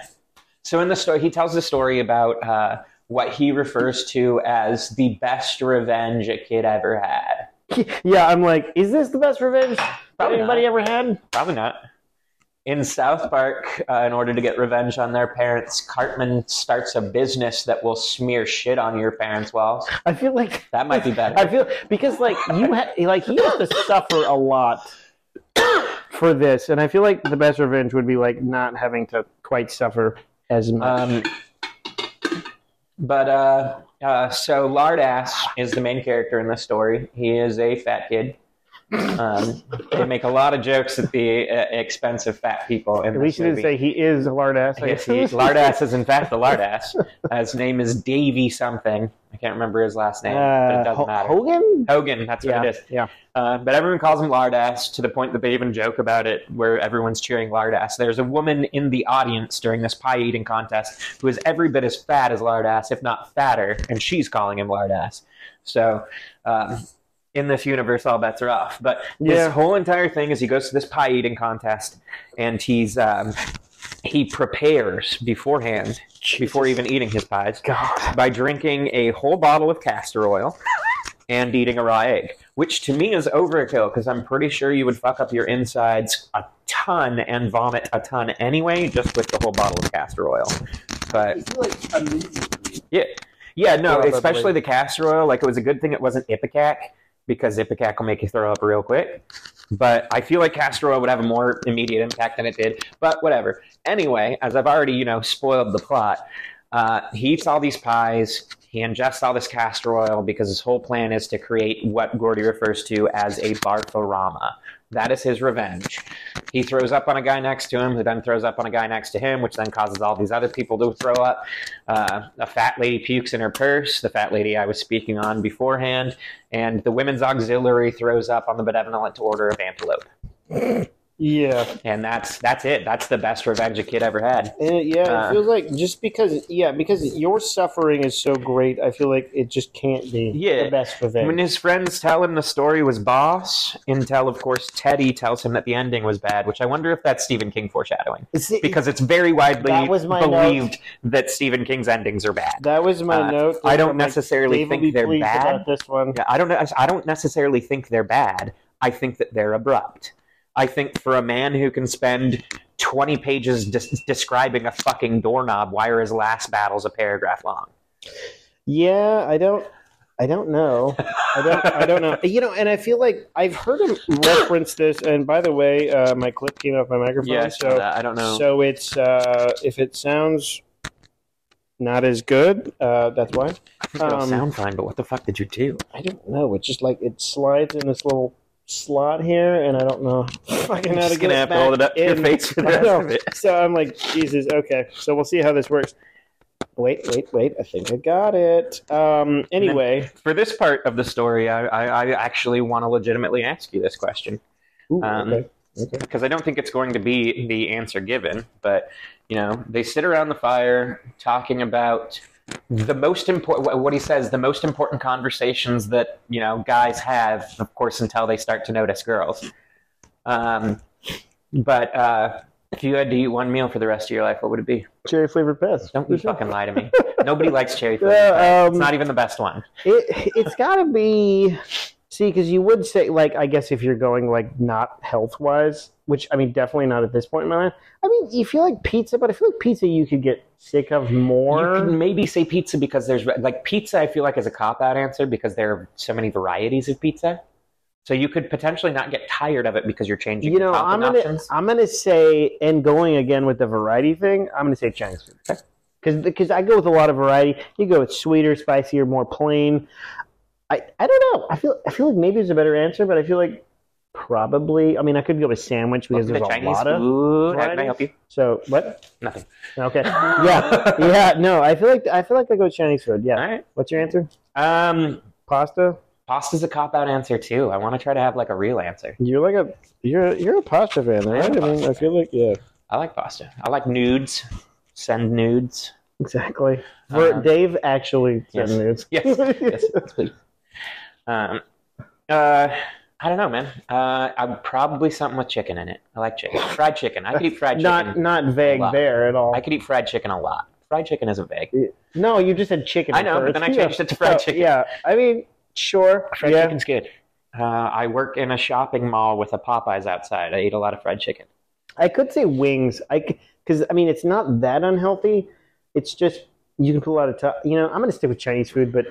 so in the story he tells the story about uh what he refers to as the best revenge a kid ever had. Yeah, I'm like, is this the best revenge probably anybody not. ever had? Probably not. In South Park, uh, in order to get revenge on their parents, Cartman starts a business that will smear shit on your parents' walls. I feel like that might be better. I feel because like you ha- like he has to suffer a lot for this, and I feel like the best revenge would be like not having to quite suffer as much. Um, but uh, uh, so Lardass is the main character in this story. He is a fat kid. Um, they make a lot of jokes at the uh, expense of fat people. In at least you didn't say he is a lard ass. Yes, he, lard ass is in fact a lard ass. Uh, his name is Davey something. I can't remember his last name. Uh, but it doesn't H- matter. Hogan? Hogan, that's yeah, what it is. Yeah. Uh, but everyone calls him lard ass to the point that they even joke about it where everyone's cheering lard ass. There's a woman in the audience during this pie eating contest who is every bit as fat as lard ass, if not fatter, and she's calling him lard ass. So... Um, in this universe, all bets are off. But yeah. His whole entire thing is he goes to this pie eating contest, and he's um, he prepares beforehand, Jesus. before even eating his pies, God. by drinking a whole bottle of castor oil and eating a raw egg, which to me is overkill because I'm pretty sure you would fuck up your insides a ton and vomit a ton anyway, just with the whole bottle of castor oil. But it's like amazing. yeah, yeah, no, Probably. especially the castor oil. Like it was a good thing it wasn't Ipecac, because Ipecac will make you throw up real quick. But I feel like castor oil would have a more immediate impact than it did. But whatever. Anyway, as I've already, you know, spoiled the plot, uh, he eats all these pies. He ingests all this castor oil because his whole plan is to create what Gordy refers to as a barforama. That is his revenge. He throws up on a guy next to him, who then throws up on a guy next to him, which then causes all these other people to throw up. Uh, a fat lady pukes in her purse, the fat lady I was speaking on beforehand, and the women's auxiliary throws up on the benevolent order of antelope. Yeah. And that's that's it. That's the best revenge a kid ever had. And yeah, uh, it feels like just because, yeah, because your suffering is so great, I feel like it just can't be yeah. the best revenge. When his friends tell him the story was boss, until, of course, Teddy tells him that the ending was bad, which I wonder if that's Stephen King foreshadowing. It's, it, because it's very widely believed note. that Stephen King's endings are bad. That was my uh, note. I don't necessarily like, think they're bad. About this one. Yeah, I don't, I don't necessarily think they're bad. I think that they're abrupt. I think for a man who can spend twenty pages des- describing a fucking doorknob, why are his last battles a paragraph long? Yeah, I don't, I don't know. I don't, I don't know. You know, and I feel like I've heard him reference this. And by the way, uh, my clip came off my microphone. Yeah, so uh, I don't know. So it's uh, if it sounds not as good, uh, that's why. I think it'll um, sound fine, but what the fuck did you do? I don't know. It's just like it slides in this little slot here, and I don't know fucking how to get it back hold it up in. Your face for the rest of it. So I'm like, Jesus, okay. So we'll see how this works. Wait, wait, wait. I think I got it. Um, anyway. For this part of the story, I, I, I actually want to legitimately ask you this question. Ooh, um, okay. Okay. Because I don't think it's going to be the answer given, but, you know, they sit around the fire talking about the most important, what he says, the most important conversations that, you know, guys have, of course, until they start to notice girls. Um, but uh, if you had to eat one meal for the rest of your life, what would it be? Cherry flavored piss. Don't you fucking lie to me. Nobody likes cherry flavored yeah, piss. Um, it's not even the best one. It, it's got to be, see, because you would say, like, I guess if you're going, like, not health-wise, which, I mean, definitely not at this point in my life. I mean, you feel like pizza, but I feel like pizza you could get sick of more. You can maybe say pizza because there's, like, pizza I feel like is a cop-out answer because there are so many varieties of pizza. So you could potentially not get tired of it because you're changing. You know, I'm gonna, I'm gonna say, and going again with the variety thing, I'm gonna say Chinese food. Okay. Because because I go with a lot of variety. You go with sweeter, spicier, more plain. I, I don't know. I feel I feel like maybe it's a better answer, but I feel like probably. I mean, I could go with sandwich because Welcome there's a lot of food. How can I help you? So what? Nothing. Okay. yeah. Yeah. No. I feel like I feel like I go with Chinese food. Yeah. All right. What's your answer? Um, pasta. Pasta's a cop out answer too. I want to try to have like a real answer. You're like a you're you're a pasta fan, right? I, I mean, I feel like yeah. I like pasta. I like nudes. Send nudes. Exactly. Uh, Dave actually sent yes. nudes. Yes. Yes. Yes. Um, uh, I don't know, man. Uh, I'm probably something with chicken in it. I like chicken. Fried chicken. I could eat fried not, chicken. Not not vague there at all. I could eat fried chicken a lot. Fried chicken isn't vague. No, you just said chicken. I know, first. But then I changed yeah. it to fried so, chicken. Yeah, I mean, sure. Fried yeah. chicken's good. Uh, I work in a shopping mall with a Popeyes outside. I eat a lot of fried chicken. I could say wings. I because I mean it's not that unhealthy. It's just you can put a lot of t- you know. I'm gonna stick with Chinese food, but.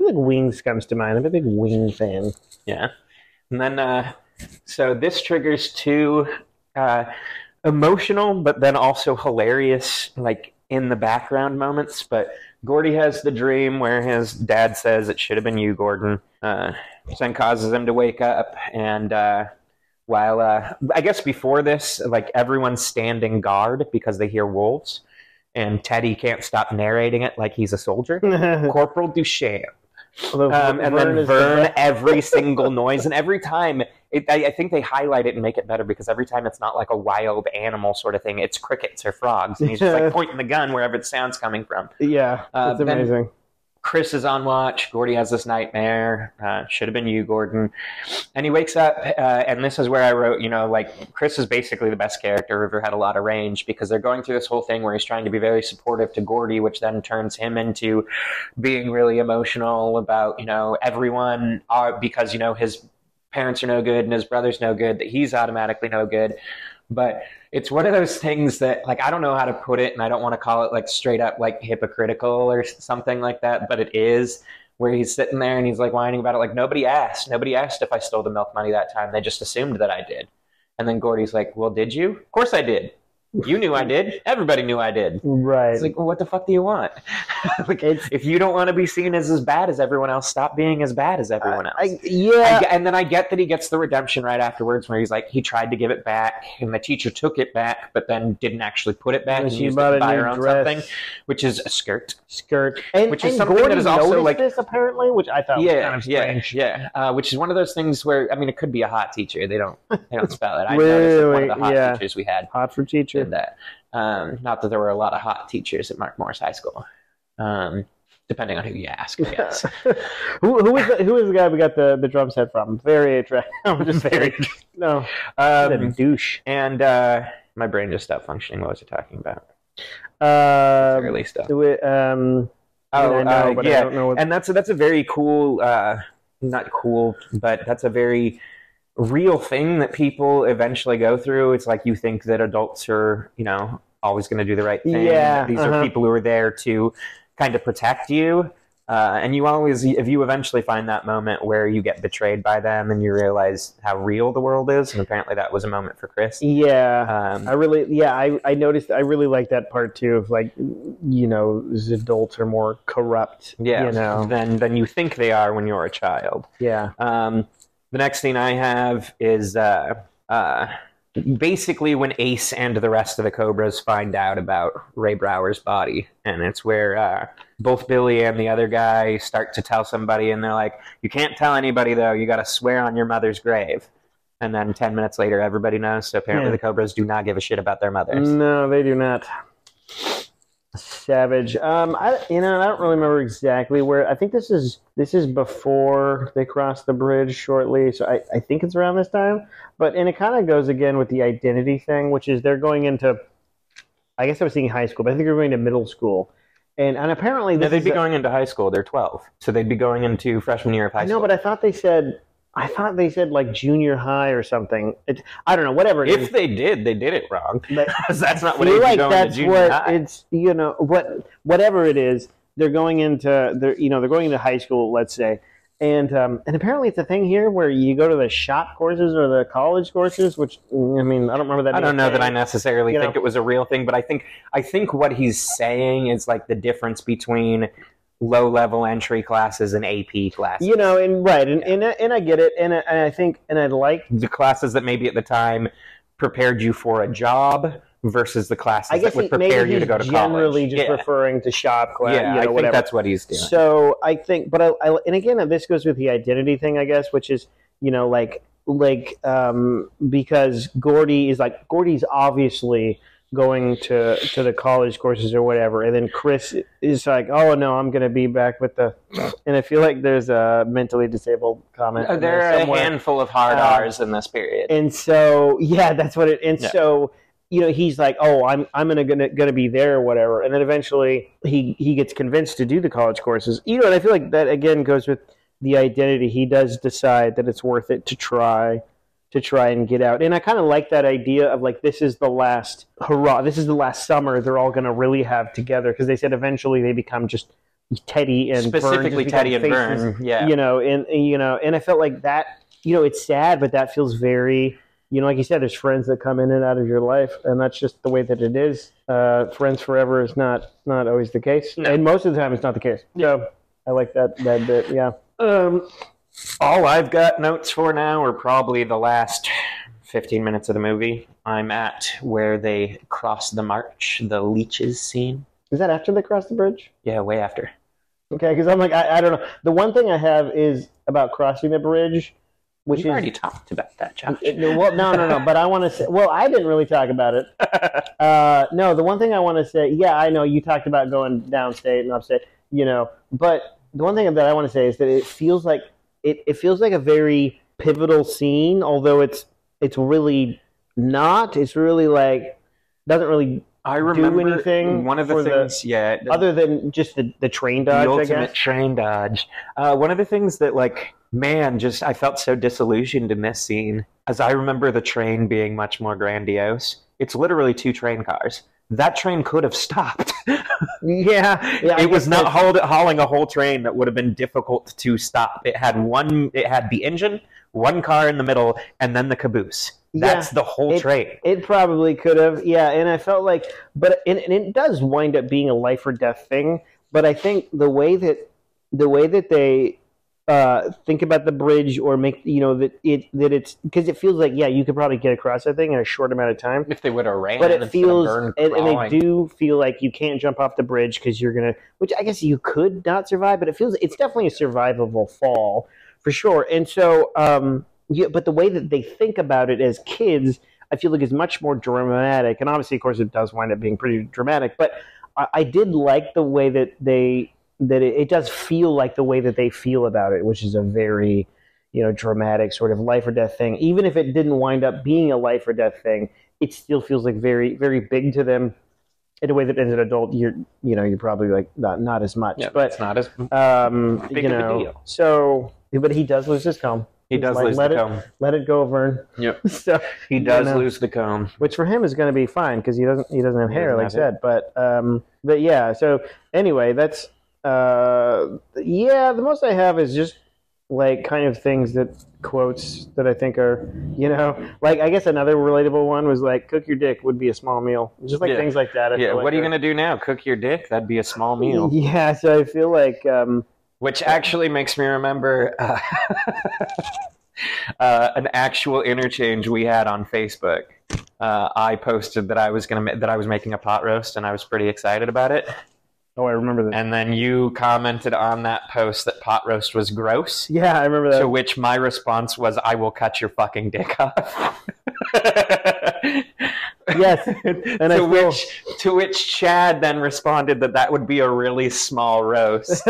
I feel like wings comes to mind. I'm a big wing fan. Yeah. And then, uh, so this triggers two uh, emotional, but then also hilarious, like in the background moments. But Gordy has the dream where his dad says it should have been you, Gordon. Uh, then causes him to wake up, and uh, while uh, I guess before this, like, everyone's standing guard because they hear wolves, and Teddy can't stop narrating it like he's a soldier. Corporal Duchamp. Although, um, and Vern then Vern every single noise, and every time it, I, I think they highlight it and make it better, because every time it's not like a wild animal sort of thing, it's crickets or frogs, and he's just like pointing the gun wherever the sound's coming from. Yeah, uh, it's amazing. Chris is on watch. Gordy has this nightmare. Uh, should have been you, Gordon. And he wakes up, uh, and this is where I wrote, you know, like, Chris is basically the best character. River had a lot of range, because they're going through this whole thing where he's trying to be very supportive to Gordy, which then turns him into being really emotional about, you know, everyone, are, because, you know, his parents are no good and his brother's no good, that he's automatically no good. But it's one of those things that, like, I don't know how to put it, and I don't want to call it, like, straight up, like, hypocritical or something like that, but it is, where he's sitting there and he's, like, whining about it, like, nobody asked. Nobody asked if I stole the milk money that time. They just assumed that I did. And then Gordy's like, well, did you? Of course I did. You knew I did. Everybody knew I did. Right. It's like, well, what the fuck do you want? Like, it's, if you don't want to be seen as as bad as everyone else, stop being as bad as everyone else. I, yeah. I, and then I get that he gets the redemption right afterwards, where he's like, he tried to give it back, and the teacher took it back, but then didn't actually put it back. And she used it to buy her own dress. Something, which is a skirt. Skirt. And, which is and something Gordon that is also like this, apparently, which I thought yeah, was kind of strange. Yeah, yeah. Uh, which is one of those things where, I mean, it could be a hot teacher. They don't, they don't spell it. I really, noticed one of the hot yeah. teachers we had. Hot for teacher. That um not that there were a lot of hot teachers at Mark Morris High School, um depending on who you ask, I guess. who, who is the, who is the guy we got the the drum set from? Very attractive. I'm just very no um douche. And uh my brain just stopped functioning. What was I talking about? Uh early stuff. It, um oh I know, uh, but yeah I don't know what... and that's a, that's a very cool uh not cool but that's a very real thing that people eventually go through. It's like, you think that adults are, you know, always going to do the right thing. Yeah, these uh-huh. are people who are there to kind of protect you. Uh, and you always, if you eventually find that moment where you get betrayed by them and you realize how real the world is, and apparently that was a moment for Chris. Yeah, um, I really, yeah, I, I noticed, I really like that part too of, like, you know, adults are more corrupt, yeah, you know, than, than you think they are when you're a child. Yeah. Um, The next thing I have is uh, uh, basically when Ace and the rest of the Cobras find out about Ray Brower's body. And it's where uh, both Billy and the other guy start to tell somebody, and they're like, you can't tell anybody, though. You got to swear on your mother's grave. And then ten minutes later, everybody knows. So apparently yeah. the Cobras do not give a shit about their mothers. No, they do not. Savage. Um, I you know I don't really remember exactly where. I think this is this is before they cross the bridge shortly, so I, I think it's around this time. But and it kind of goes again with the identity thing, which is they're going into. I guess I was thinking high school, but I think they're going to middle school, and and apparently this no, they'd be a, going into high school. They're twelve, so they'd be going into freshman year of high school. No, but I thought they said. I thought they said, like, junior high or something. It, I don't know, whatever. It if is. They did, they did it wrong. Because that's not what it is. Like that's to what high. It's, you know, what whatever it is, they're going into, they're, you know, they're going into high school, let's say. And um, and apparently it's a thing here where you go to the shop courses or the college courses, which, I mean, I don't remember that. I don't know thing. that I necessarily you think know? it was a real thing, but I think I think what he's saying is, like, the difference between low-level entry classes and A P classes. You know, and right, and, yeah. and, and I get it, and I, and I think, and I like... The classes that maybe at the time prepared you for a job versus the classes that would prepare you to go to college. I guess he's generally just yeah. referring to shop class, yeah, you know, I think whatever. That's what he's doing. So I think, but I, I, and again, this goes with the identity thing, I guess, which is, you know, like, like um, because Gordy is like, Gordy's obviously... going to, to the college courses or whatever. And then Chris is like, oh, no, I'm going to be back with the... And I feel like there's a mentally disabled comment. There, there are somewhere. a handful of hard um, R's in this period. And so, yeah, that's what it... And yeah. so, you know, he's like, oh, I'm I'm gonna, gonna, gonna be there or whatever. And then eventually he, he gets convinced to do the college courses. You know, and I feel like that, again, goes with the identity. He does decide that it's worth it to try... to try and get out. And I kind of like that idea of, like, this is the last hurrah. This is the last summer they're all going to really have together, because they said eventually they become just Teddy and Specifically Vern, Teddy and faces, Vern, yeah. You know, and, you know, and I felt like that, you know, it's sad, but that feels very you know, like you said, there's friends that come in and out of your life, and that's just the way that it is. Uh, friends forever is not not always the case, no. And most of the time it's not the case. Yeah. So I like that that bit. Yeah. Um, all I've got notes for now are probably the last fifteen minutes of the movie. I'm at where they cross the march, the leeches scene. Is that after they cross the bridge? Yeah, way after. Okay, because I'm like, I, I don't know. The one thing I have is about crossing the bridge, which We've is... already talked about that, Josh. It, well, no, no, no, but I want to say... Well, I didn't really talk about it. Uh, no, the one thing I want to say... Yeah, I know, you talked about going downstate and upstate, you know, but the one thing that I want to say is that it feels like... It, it feels like a very pivotal scene, although it's it's really not. It's really like... doesn't really... I remember do anything one of the things, the, yeah, other than just the, the train dodge, the ultimate I guess. train dodge. Uh, one of the things that, like, man, just I felt so disillusioned in this scene, as I remember the train being much more grandiose. It's literally two train cars. That train could have stopped. yeah, yeah, it was not hauled, hauling a whole train that would have been difficult to stop. It had one. It had the engine, one car in the middle, and then the caboose. That's yeah, the whole it, train. It probably could have, yeah. And I felt like, but and, and it does wind up being a life or death thing. But I think the way that the way that they uh, think about the bridge, or make you know that it that it's because it feels like yeah, you could probably get across that thing in a short amount of time if they would have ran. But it feels and, and they do feel like you can't jump off the bridge because you're gonna, which I guess you could not survive. But it feels it's definitely a survivable fall for sure. And so. Um, Yeah, but the way that they think about it as kids, I feel like is much more dramatic. And obviously, of course, it does wind up being pretty dramatic. But I, I did like the way that they that it, it does feel like the way that they feel about it, which is a very, you know, dramatic sort of life or death thing. Even if it didn't wind up being a life or death thing, it still feels like very, very big to them in a way that as an adult, you're you know, you're probably like not not as much. Yeah, but it's not as um, big you know, of a deal. So, but he does lose his comb. He does like, lose let the it, comb. Let it go, Vern. Yep. So, he does you know, lose the comb, which for him is going to be fine because he doesn't he doesn't have he hair, doesn't like I said. But um, but yeah. So anyway, that's uh, yeah. The most I have is just like kind of things that quotes that I think are you know like I guess another relatable one was like cook your dick would be a small meal, just like yeah. things like that. I yeah. Feel like what are you going to do now? Cook your dick? That'd be a small meal. Yeah. So I feel like. Um, Which actually makes me remember uh, uh, an actual interchange we had on Facebook. Uh, I posted that I was gonna that I was making a pot roast, and I was pretty excited about it. Oh, I remember that. And then you commented on that post that pot roast was gross. Yeah, I remember that. To which my response was, "I will cut your fucking dick off." Yes. And to which to which Chad then responded that that would be a really small roast.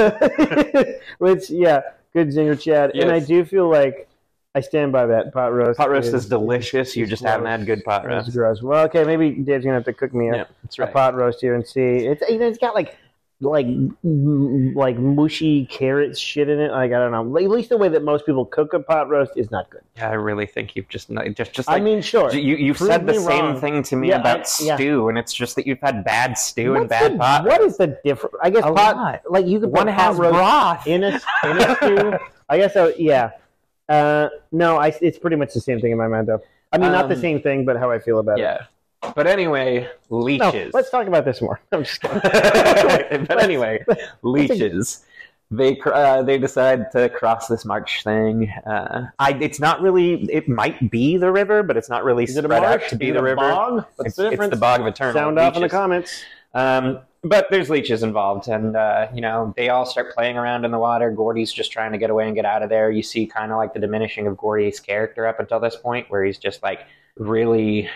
Which, yeah, good zinger, Chad. Yes. And I do feel like I stand by that pot roast. Pot roast is, is delicious. You just gross. haven't had good pot roast. It's gross. Well, okay, maybe Dave's gonna have to cook me a, yeah, that's right. a pot roast here and see. It's you know, it's got like like like mushy carrots shit in it. Like I don't know. At least the way that most people cook a pot roast is not good. Yeah, I really think you've just just just. Like, I mean, sure. You you've Prove said the same wrong. thing to me yeah, about I, yeah. stew, and it's just that you've had bad stew What's and bad the, pot. What is the difference? I guess a pot. Lot. Like you could put one has pot roast broth in a in a stew. I guess so. Yeah. Uh, no, I. It's pretty much the same thing in my mind, though. I mean, um, not the same thing, but how I feel about yeah. it. Yeah. But anyway, leeches. No, let's talk about this more. I'm just kidding. But anyway, leeches. They uh, they decide to cross this march thing. Uh, I it's not really. It might be the river, but it's not really Is spread it a march? out to be Is the it a river. Bog? What's it's, the difference? It's the bog of eternal. Sound leeches. off in the comments. Um, but there's leeches involved, and uh, you know they all start playing around in the water. Gordy's just trying to get away and get out of there. You see kind of like the diminishing of Gordy's character up until this point, where he's just like really.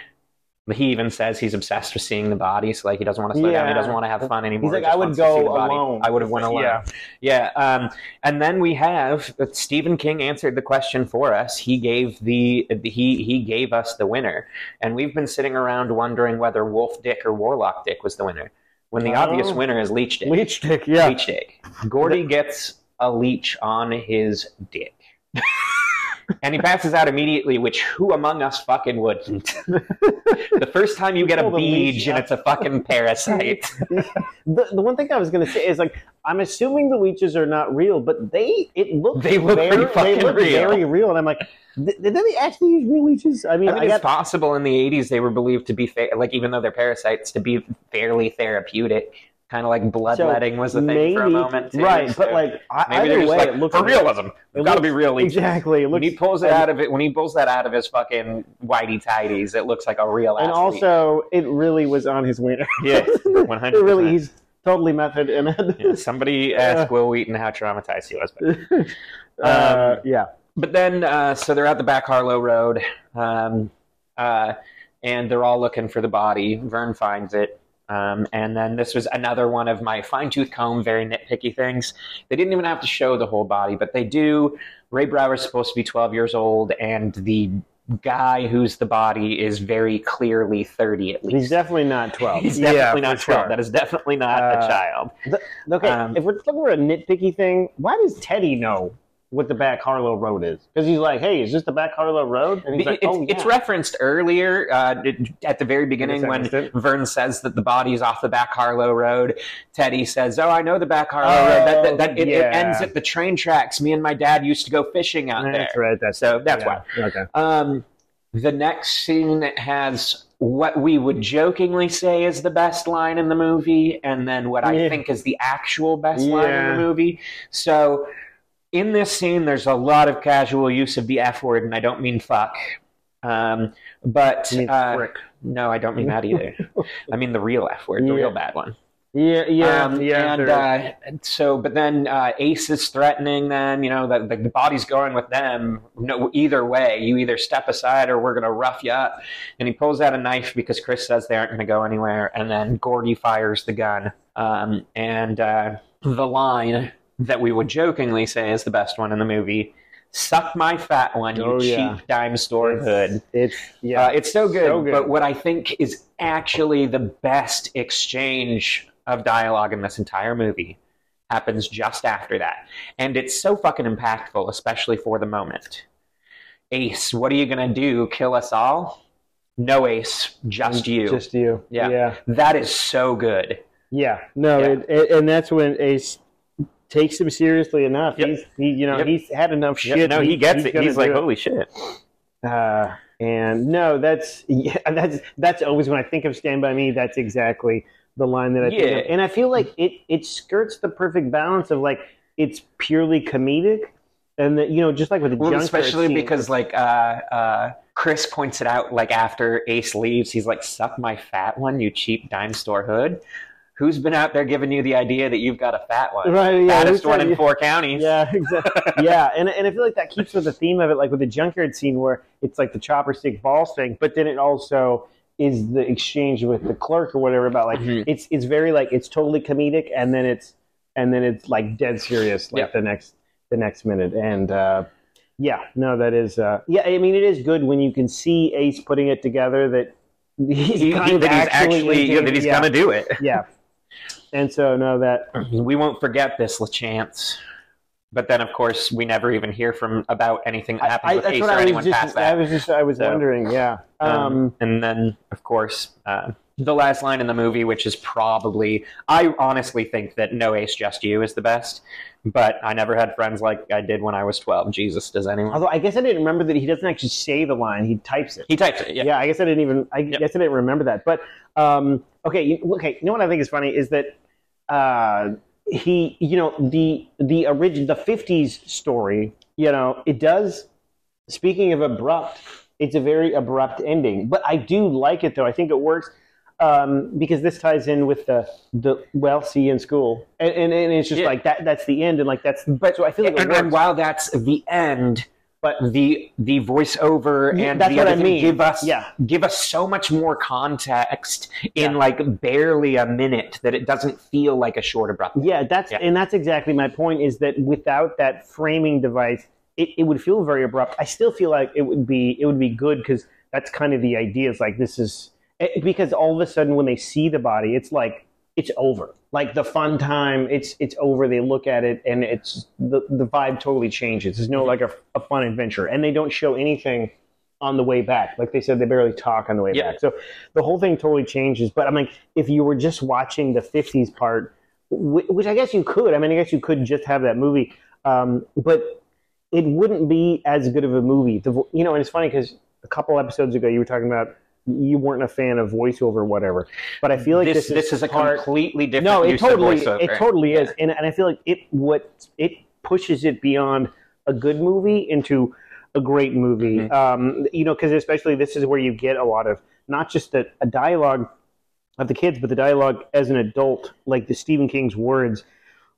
He even says he's obsessed with seeing the body, so like he doesn't want to slow yeah. down, he doesn't want to have fun anymore. He's like, I would go alone. I would have went alone. Yeah. yeah. Um, and then we have Stephen King answered the question for us. He gave the he he gave us the winner, and we've been sitting around wondering whether Wolf Dick or Warlock Dick was the winner. When the oh. obvious winner is Leech Dick. Leech Dick, yeah. Leech Dick. Gordy gets a leech on his dick. And he passes out immediately, which who among us fucking wouldn't? The first time you get a beach and it's a fucking parasite. the, the one thing I was going to say is, like, I'm assuming the leeches are not real, but they it looked they look very, pretty fucking they look real. very real. And I'm like, did they actually use real leeches? I mean, I think I got... it's possible in the eighties they were believed to be, fa- like, even though they're parasites, to be fairly therapeutic. Kind of like bloodletting so was the thing maybe, for a moment, too. Right, so but like I, maybe they're just way, like it looks for like, realism. It's got to be real. Exactly. It looks, when he pulls it out of it, when he pulls that out of his fucking whitey tidies, it looks like a real. And also, leech. It really was on his wiener. Yeah, one hundred. Really, he's totally method in it. Yeah, somebody asked uh, Will Wheaton how traumatized he was. But, uh, um, yeah, but then uh, so they're out the back Harlow Road, um, uh, and they're all looking for the body. Vern finds it. Um, and then this was another one of my fine-tooth comb, very nitpicky things. They didn't even have to show the whole body, but they do. Ray Brower's supposed to be twelve years old, and the guy who's the body is very clearly thirty at least. He's definitely not twelve. He's definitely yeah, not twelve. Sure. That is definitely not uh, a child. The, okay, um, if we're looking for a nitpicky thing, why does Teddy know what the back Harlow Road is? Because he's like, hey, is this the back Harlow Road? And he's like, it's, oh, yeah. It's referenced earlier uh, at the very beginning when it? Vern says that the body's off the back Harlow Road. Teddy says, oh, I know the back Harlow oh, Road. That, that, that it, yeah. it ends at the train tracks. Me and my dad used to go fishing out that's there. Right, that's so that's yeah. why. Okay. Um, the next scene has what we would jokingly say is the best line in the movie, and then what I yeah. think is the actual best yeah. line in the movie. So... in this scene, there's a lot of casual use of the F word, and I don't mean fuck. Um, but uh, no, I don't mean that either. I mean the real F word, the yeah. real bad one. Yeah, yeah, um, yeah. And uh, so, but then uh, Ace is threatening them. You know that the, the body's going with them. No, either way, you either step aside or we're gonna rough you up. And he pulls out a knife because Chris says they aren't gonna go anywhere. And then Gordy fires the gun. Um, and uh, the line that we would jokingly say is the best one in the movie. Suck my fat one, you oh, yeah. cheap dime store hood. It's, it's, yeah, uh, it's so good, so good, but what I think is actually the best exchange of dialogue in this entire movie happens just after that. And it's so fucking impactful, especially for the moment. Ace, what are you going to do? Kill us all? No, Ace, just you. Just you. Yeah. yeah. That is so good. Yeah. No, yeah. It, it, and that's when Ace... takes him seriously enough. Yep. He's, he, you know, yep. he's had enough shit. Yep. No, he, he gets he's it. He's like, holy shit. Uh, and no, that's yeah, that's that's always when I think of Stand By Me. That's exactly the line that I yeah. think of. And I feel like it it skirts the perfect balance of like it's purely comedic, and that you know, just like with the well, especially because like uh, uh, Chris points it out like after Ace leaves, he's like, "Suck my fat one, you cheap dime store hood." Who's been out there giving you the idea that you've got a fat one? Right, yeah. Fattest one in four counties. Yeah, exactly. yeah, and and I feel like that keeps with the theme of it, like with the junkyard scene where it's like the chopper stick balls thing, but then it also is the exchange with the clerk or whatever about like mm-hmm. it's it's very like it's totally comedic and then it's and then it's like dead serious like yeah. the next the next minute and uh, yeah, no, that is uh, yeah. I mean, it is good when you can see Ace putting it together that he's he, kind he, of that he's actually, actually yeah, that he's yeah. gonna do it. Yeah. And so, no, that... we won't forget this chance. But then, of course, we never even hear from about anything that happened with Ace or anyone past that. I was just, I was so, wondering, yeah. Um, um, and then, of course, uh, the last line in the movie, which is probably... I honestly think that No Ace, Just You is the best. But I never had friends like I did when I was twelve. Jesus, does anyone? Although, I guess I didn't remember that he doesn't actually say the line. He types it. He types it, yeah. Yeah, I guess I didn't even... I yep. guess I didn't remember that. But... Um, Okay, you, okay. You know what I think is funny is that uh, he, you know, the the origin, the fifties story, you know, it does. Speaking of abrupt, it's a very abrupt ending, but I do like it though. I think it works um, because this ties in with the the well, see you in school, and and, and it's just yeah. like that. That's the end, and like that's. But so I feel like and, it works. And while that's the end. But the the voiceover and that's the what other I mean. give us yeah. give us so much more context in yeah. like barely a minute that it doesn't feel like a short abrupt. Yeah, that's yeah. and that's exactly my point. Is that without that framing device, it, it would feel very abrupt. I still feel like it would be it would be good because that's kind of the idea. It's like this is it, because all of a sudden when they see the body, it's like it's over. Like the fun time, it's it's over. They look at it and it's the, the vibe totally changes. There's no like a, a fun adventure. And they don't show anything on the way back. Like they said, they barely talk on the way yeah. back. So the whole thing totally changes. But I'm like, if you were just watching the fifties part, which I guess you could. I mean, I guess you could just have that movie. Um, but it wouldn't be as good of a movie. The, you know, and it's funny because a couple episodes ago you were talking about you weren't a fan of voiceover or whatever. But I feel like this, this, this is, is a part, completely different no, it use totally, of voiceover. It totally is. And, and I feel like it what it pushes it beyond a good movie into a great movie. Mm-hmm. Um, you know, because especially this is where you get a lot of not just the, a dialogue of the kids, but the dialogue as an adult, like the Stephen King's words,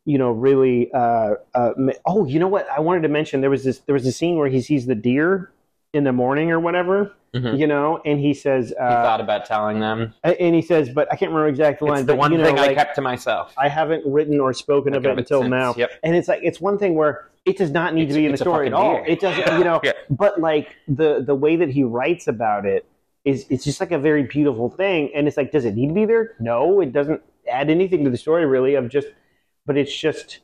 you know, really, uh, uh, oh, you know what? I wanted to mention, there was this, there was a scene where he sees the deer in the morning or whatever, mm-hmm. you know, and he says, uh, he thought about telling them and he says, but I can't remember exact lines. It's the but, one you know, thing like, I kept to myself. I haven't written or spoken of it, of it until since. now. Yep. And it's like, it's one thing where it does not need it's, to be in the story at all. Deer. It doesn't, yeah. you know, yeah. but like the, the way that he writes about it is, it's just like a very beautiful thing. And it's like, does it need to be there? No, it doesn't add anything to the story really of just, but it's just,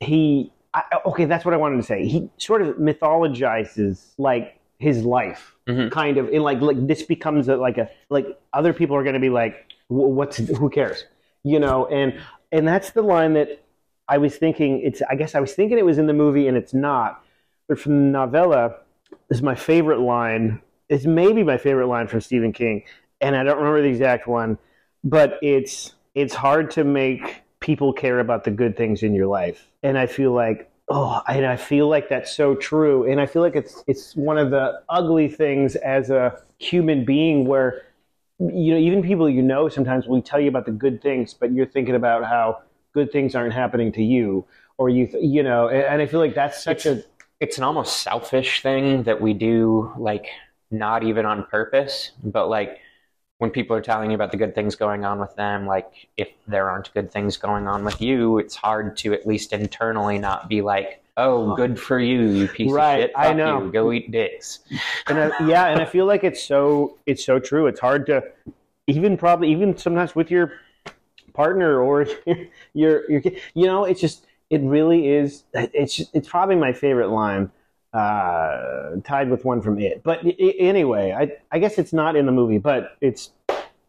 he, I, okay, that's what I wanted to say. He sort of mythologizes, like, his life, mm-hmm. kind of, in like, like this becomes a, like a, like, other people are going to be like, what's, who cares? You know, and, and that's the line that I was thinking, it's, I guess I was thinking it was in the movie and it's not, but from the novella, is my favorite line, it's maybe my favorite line from Stephen King, and I don't remember the exact one, but it's, it's hard to make people care about the good things in your life. And I feel like, oh, and I feel like that's so true. And I feel like it's it's one of the ugly things as a human being where, you know, even people you know sometimes will tell you about the good things, but you're thinking about how good things aren't happening to you. Or, you th- you know, and, and I feel like that's such it's, a... It's an almost selfish thing that we do, like, not even on purpose, but, like, when people are telling you about the good things going on with them, like if there aren't good things going on with you, it's hard to at least internally not be like, oh, good for you, you piece right, of shit. Fuck I know. You. Go eat dicks. And I, yeah, and I feel like it's so it's so true. It's hard to even probably even sometimes with your partner or your your you know, it's just it really is it's it's probably my favorite line. Uh, tied with one from it, but I- anyway, I I guess it's not in the movie, but it's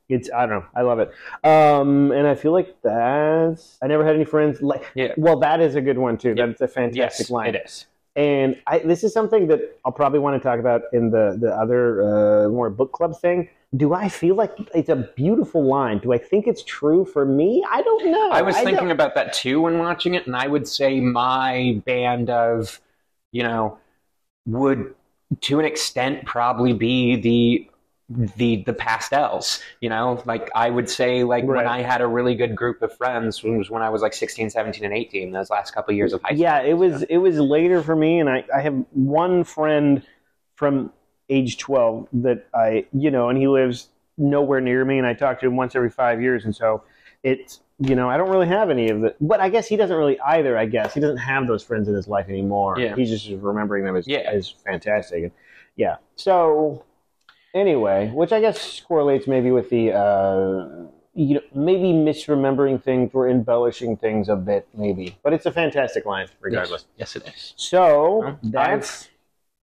it's I don't know, I love it, um, and I feel like that's I never had any friends like. Yeah. Well, that is a good one too. Yeah. That's a fantastic yes, line. It is, and I, this is something that I'll probably want to talk about in the the other uh, more book club thing. Do I feel like it's a beautiful line? Do I think it's true for me? I don't know. I was I thinking don't... about that too when watching it, and I would say my band of, you know, would to an extent probably be the the the pastels, you know, like I would say like right. when I had a really good group of friends was when I was like sixteen, seventeen, and eighteen, those last couple of years of high school. Yeah, it was so. It was later for me, and I, I have one friend from age twelve that I, you know, and he lives nowhere near me, and I talk to him once every five years, and so it's, you know, I don't really have any of it. But I guess he doesn't really either, I guess. He doesn't have those friends in his life anymore. Yeah. He's just remembering them as, yeah. as fantastic. Yeah. So, anyway, which I guess correlates maybe with the, uh, you know, maybe misremembering things or embellishing things a bit, maybe. But it's a fantastic line, regardless. Yes, yes it is. So, well, that's... I've...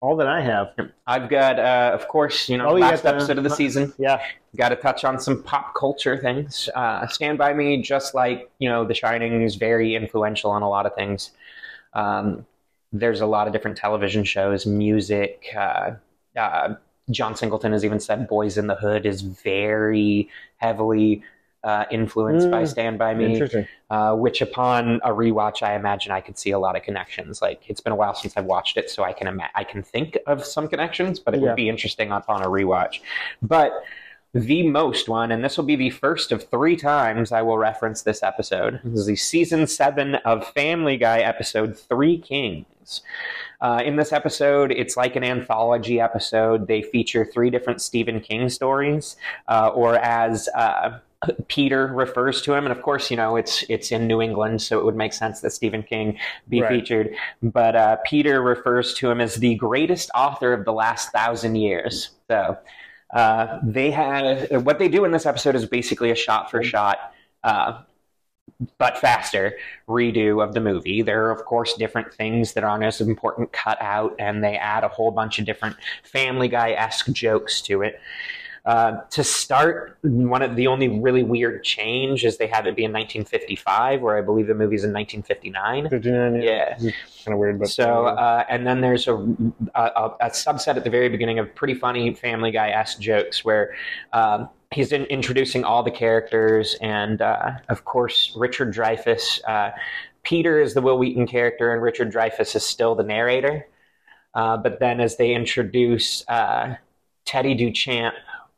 all that I have. I've got, uh, of course, you know, oh, last yeah, the, episode of the season. Yeah. Got to touch on some pop culture things. Uh, Stand By Me, just like, you know, The Shining is very influential on a lot of things. Um, there's a lot of different television shows, music. Uh, uh, John Singleton has even said Boys in the Hood is very heavily uh, influenced mm, by Stand By Me. Interesting. Uh, which upon a rewatch, I imagine I could see a lot of connections. Like, it's been a while since I've watched it, so I can ima- I can think of some connections, but it yeah. would be interesting upon a rewatch. But the most one, and this will be the first of three times I will reference this episode, this is the season seven of Family Guy episode, Three Kings. Uh, in this episode, it's like an anthology episode. They feature three different Stephen King stories, uh, or as... Uh, Peter refers to him, and of course, you know, it's it's in New England, so it would make sense that Stephen King be right. featured. But uh, Peter refers to him as the greatest author of the last thousand years. So uh, they had what they do in this episode is basically a shot for shot uh, but faster redo of the movie. There are, of course, different things that aren't as important cut out, and they add a whole bunch of different Family Guy-esque jokes to it. Uh, to start, one of the only really weird change is they had it be in nineteen fifty-five, where I believe the movie's in nineteen fifty-nine. fifty-nine, yeah. Yeah. Kind of weird, but so uh, and then there's a, a a subset at the very beginning of pretty funny Family Guy-esque jokes where um, he's in, introducing all the characters, and uh, of course Richard Dreyfuss. Uh, Peter is the Will Wheaton character, and Richard Dreyfuss is still the narrator. Uh, but then as they introduce uh, Teddy Duchamp,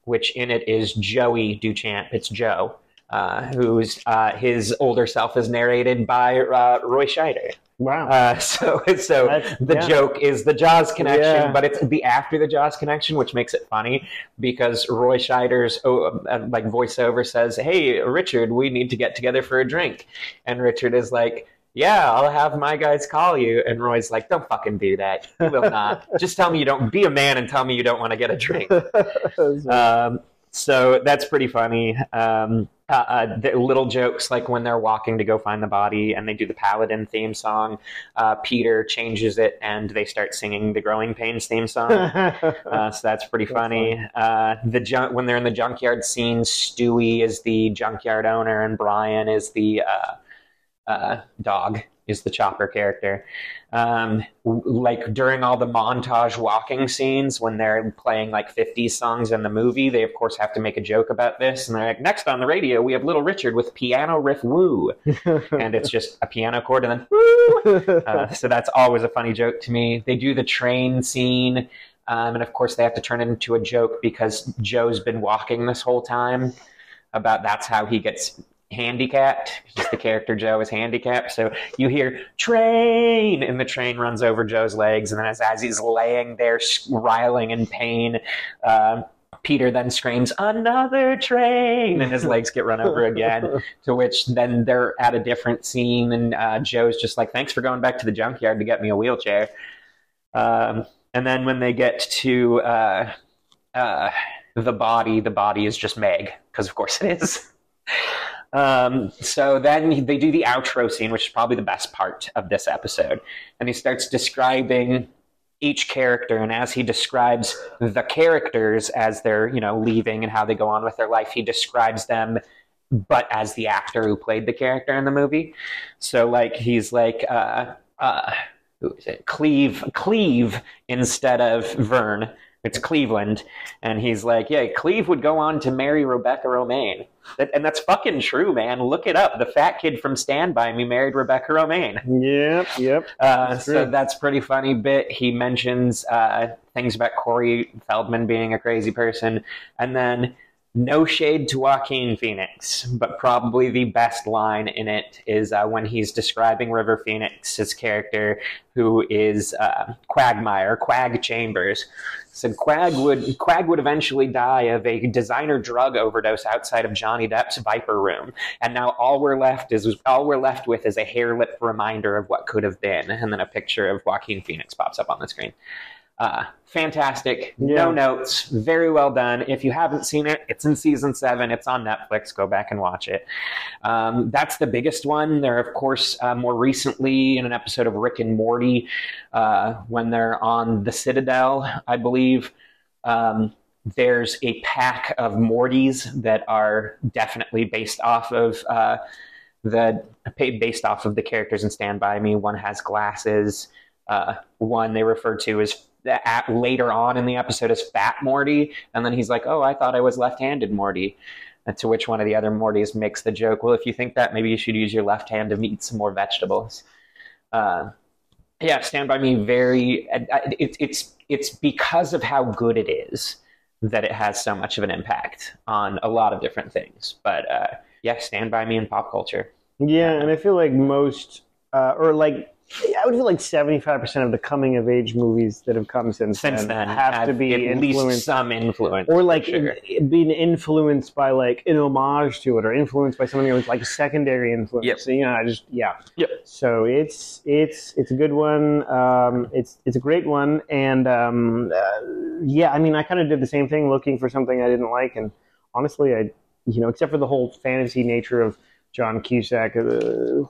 which in it is Joey Duchamp, it's Joe, uh, who's uh, his older self is narrated by uh, Roy Scheider. Wow. Uh, so so That's, the yeah. joke is the Jaws connection, yeah. but it's the after the Jaws connection, which makes it funny because Roy Scheider's oh, uh, like voiceover says, "Hey, Richard, we need to get together for a drink." And Richard is like, "Yeah, I'll have my guys call you." And Roy's like, "Don't fucking do that. You will not. Just tell me you don't, be a man and tell me you don't want to get a drink." um, so that's pretty funny. Um, uh, uh, the little jokes, like when they're walking to go find the body and they do the Paladin theme song, uh, Peter changes it and they start singing the Growing Pains theme song. uh, so that's pretty funny. That's funny. Uh, the junk, when they're in the junkyard scene, Stewie is the junkyard owner and Brian is the... Uh, Uh, dog is the chopper character. Um, like during all the montage walking scenes when they're playing like fifties songs in the movie, they of course have to make a joke about this, and they're like, "Next on the radio we have Little Richard with piano riff woo," and it's just a piano chord and then woo. Uh, so that's always a funny joke to me. They do the train scene, um, and of course they have to turn it into a joke because Joe's been walking this whole time. About that's how he gets handicapped, because the character Joe is handicapped. So you hear "train" and the train runs over Joe's legs, and then as, as he's laying there wriling in pain, uh, Peter then screams "another train" and his legs get run over again, to which then they're at a different scene, and uh, Joe's just like, "Thanks for going back to the junkyard to get me a wheelchair." Um, and then when they get to uh, uh, the body, the body is just Meg, because of course it is. Um, so then they do the outro scene, which is probably the best part of this episode. And he starts describing each character. And as he describes the characters as they're, you know, leaving and how they go on with their life, he describes them, but as the actor who played the character in the movie. So like, he's like, uh, uh, who is it? Cleve, Cleve instead of Vern. It's Cleveland. And he's like, "Yeah, Cleve would go on to marry Rebecca Romijn." That, and that's fucking true, man. Look it up. The fat kid from Stand By Me married Rebecca Romijn. Yep, yep. Uh, that's so that's pretty funny bit. He mentions uh, things about Corey Feldman being a crazy person. And then no shade to Joaquin Phoenix, but probably the best line in it is uh, when he's describing River Phoenix, his character, who is uh, Quagmire, Quag Chambers. So Quag would, Quag would eventually die of a designer drug overdose outside of Johnny Depp's Viper Room. And now all we're left is all we're left with is a hair-lip reminder of what could have been. And then a picture of Joaquin Phoenix pops up on the screen. Uh, fantastic. Yeah. No notes. Very well done. If you haven't seen it, it's in season seven. It's on Netflix. Go back and watch it. Um, that's the biggest one. They're, of course, uh, more recently in an episode of Rick and Morty, uh, when they're on the Citadel, I believe. Um, there's a pack of Mortys that are definitely based off of... Uh, the based off of the characters in Stand By Me. One has glasses. Uh, one they refer to as... At, later on in the episode is Fat Morty, and then he's like, "Oh, I thought I was left-handed Morty," and to which one of the other Mortys makes the joke, "Well, if you think that, maybe you should use your left hand to eat some more vegetables." Uh, yeah, Stand By Me, very it, it's it's because of how good it is that it has so much of an impact on a lot of different things. But uh, yeah, Stand By Me in pop culture. Yeah, and I feel like most uh, or like. I would feel like seventy-five percent of the coming-of-age movies that have come since, since then, then have, have to be at least some influence. Or like sure. in, being influenced by like an homage to it, or influenced by something that was like a secondary influence. Yep. So, you know, I just, yeah. Yep. So it's it's it's a good one. Um, it's it's a great one. And um, uh, yeah, I mean, I kind of did the same thing, looking for something I didn't like. And honestly, I, you know, except for the whole fantasy nature of John Cusack, uh,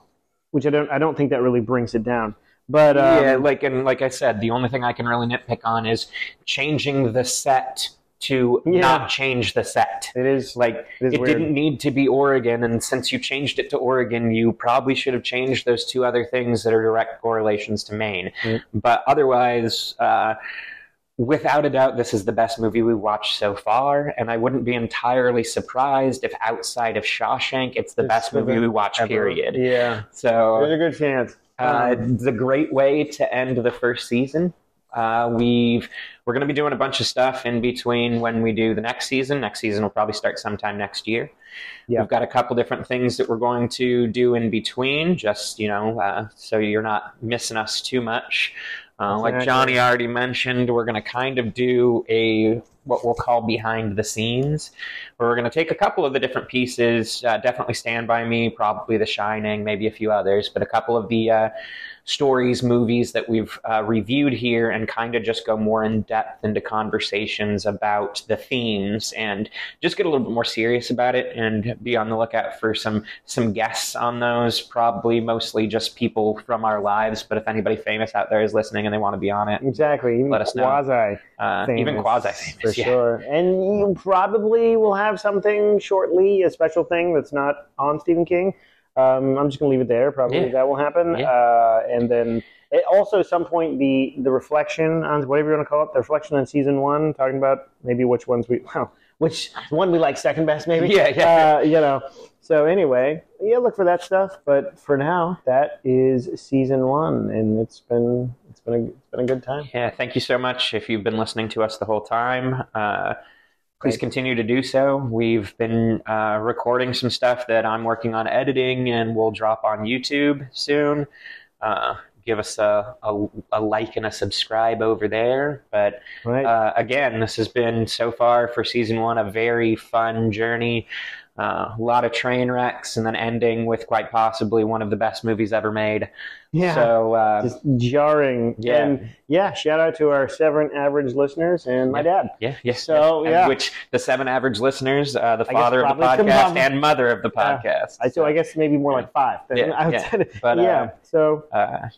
which I don't I don't think that really brings it down. But um, yeah, like and like I said, the only thing I can really nitpick on is changing the set to yeah. not change the set. It is like it, is it didn't need to be Oregon, and since you changed it to Oregon, you probably should have changed those two other things that are direct correlations to Maine. Mm-hmm. But otherwise, uh, without a doubt, this is the best movie we've watched so far, and I wouldn't be entirely surprised if outside of Shawshank, it's the it's best movie been, we watch, ever. Period. Yeah. So there's a good chance. Uh, it's a great way to end the first season. Uh, we've, we're going to be doing a bunch of stuff in between when we do the next season. Next season will probably start sometime next year. Yep. We've got a couple different things that we're going to do in between, just, you know, uh, so you're not missing us too much. Uh, exactly. Like Johnny already mentioned, we're going to kind of do a, what we'll call behind the scenes, where we're going to take a couple of the different pieces, uh, definitely Stand By Me, probably The Shining, maybe a few others, but a couple of the uh, stories, movies that we've uh, reviewed here, and kind of just go more in depth into conversations about the themes and just get a little bit more serious about it, and be on the lookout for some, some guests on those, probably mostly just people from our lives. But if anybody famous out there is listening and they want to be on it, exactly, even let us know. Quasi uh, even quasi-famous. For yeah. sure. And you probably will have something shortly, a special thing that's not on Stephen King. Um, I'm just going to leave it there. Probably yeah. that will happen. Yeah. Uh, and then it also at some point, the, the reflection on whatever you want to call it, the reflection on season one, talking about maybe which ones we, well, which one we like second best maybe. Yeah, yeah. Uh, you know, so anyway, yeah, look for that stuff. But for now, that is season one, and it's been, it's been a, it's been a good time. Yeah. Thank you so much. If you've been listening to us the whole time, uh, please continue to do so. We've been uh, recording some stuff that I'm working on editing, and we'll drop on YouTube soon. Uh, give us a, a, a like and a subscribe over there. But right. uh, again, this has been, so far for season one, a very fun journey. Uh, a lot of train wrecks, and then ending with quite possibly one of the best movies ever made. Yeah, so uh, just jarring. Yeah, and yeah. Shout out to our seven average listeners and my yeah. dad. Yeah, yeah. So yeah, yeah. which the seven average listeners, uh, the father of the podcast and mother of the podcast. Uh, so I guess maybe more yeah. like five. Yeah, I would yeah. Say but, yeah. Uh, so uh,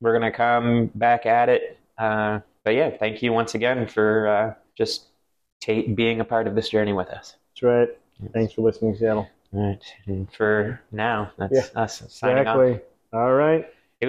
we're gonna come back at it. Uh, but yeah, thank you once again for uh, just t being a part of this journey with us. That's right. Thanks for listening, Seattle. All right. And for now, that's yeah, us signing exactly. off. All right.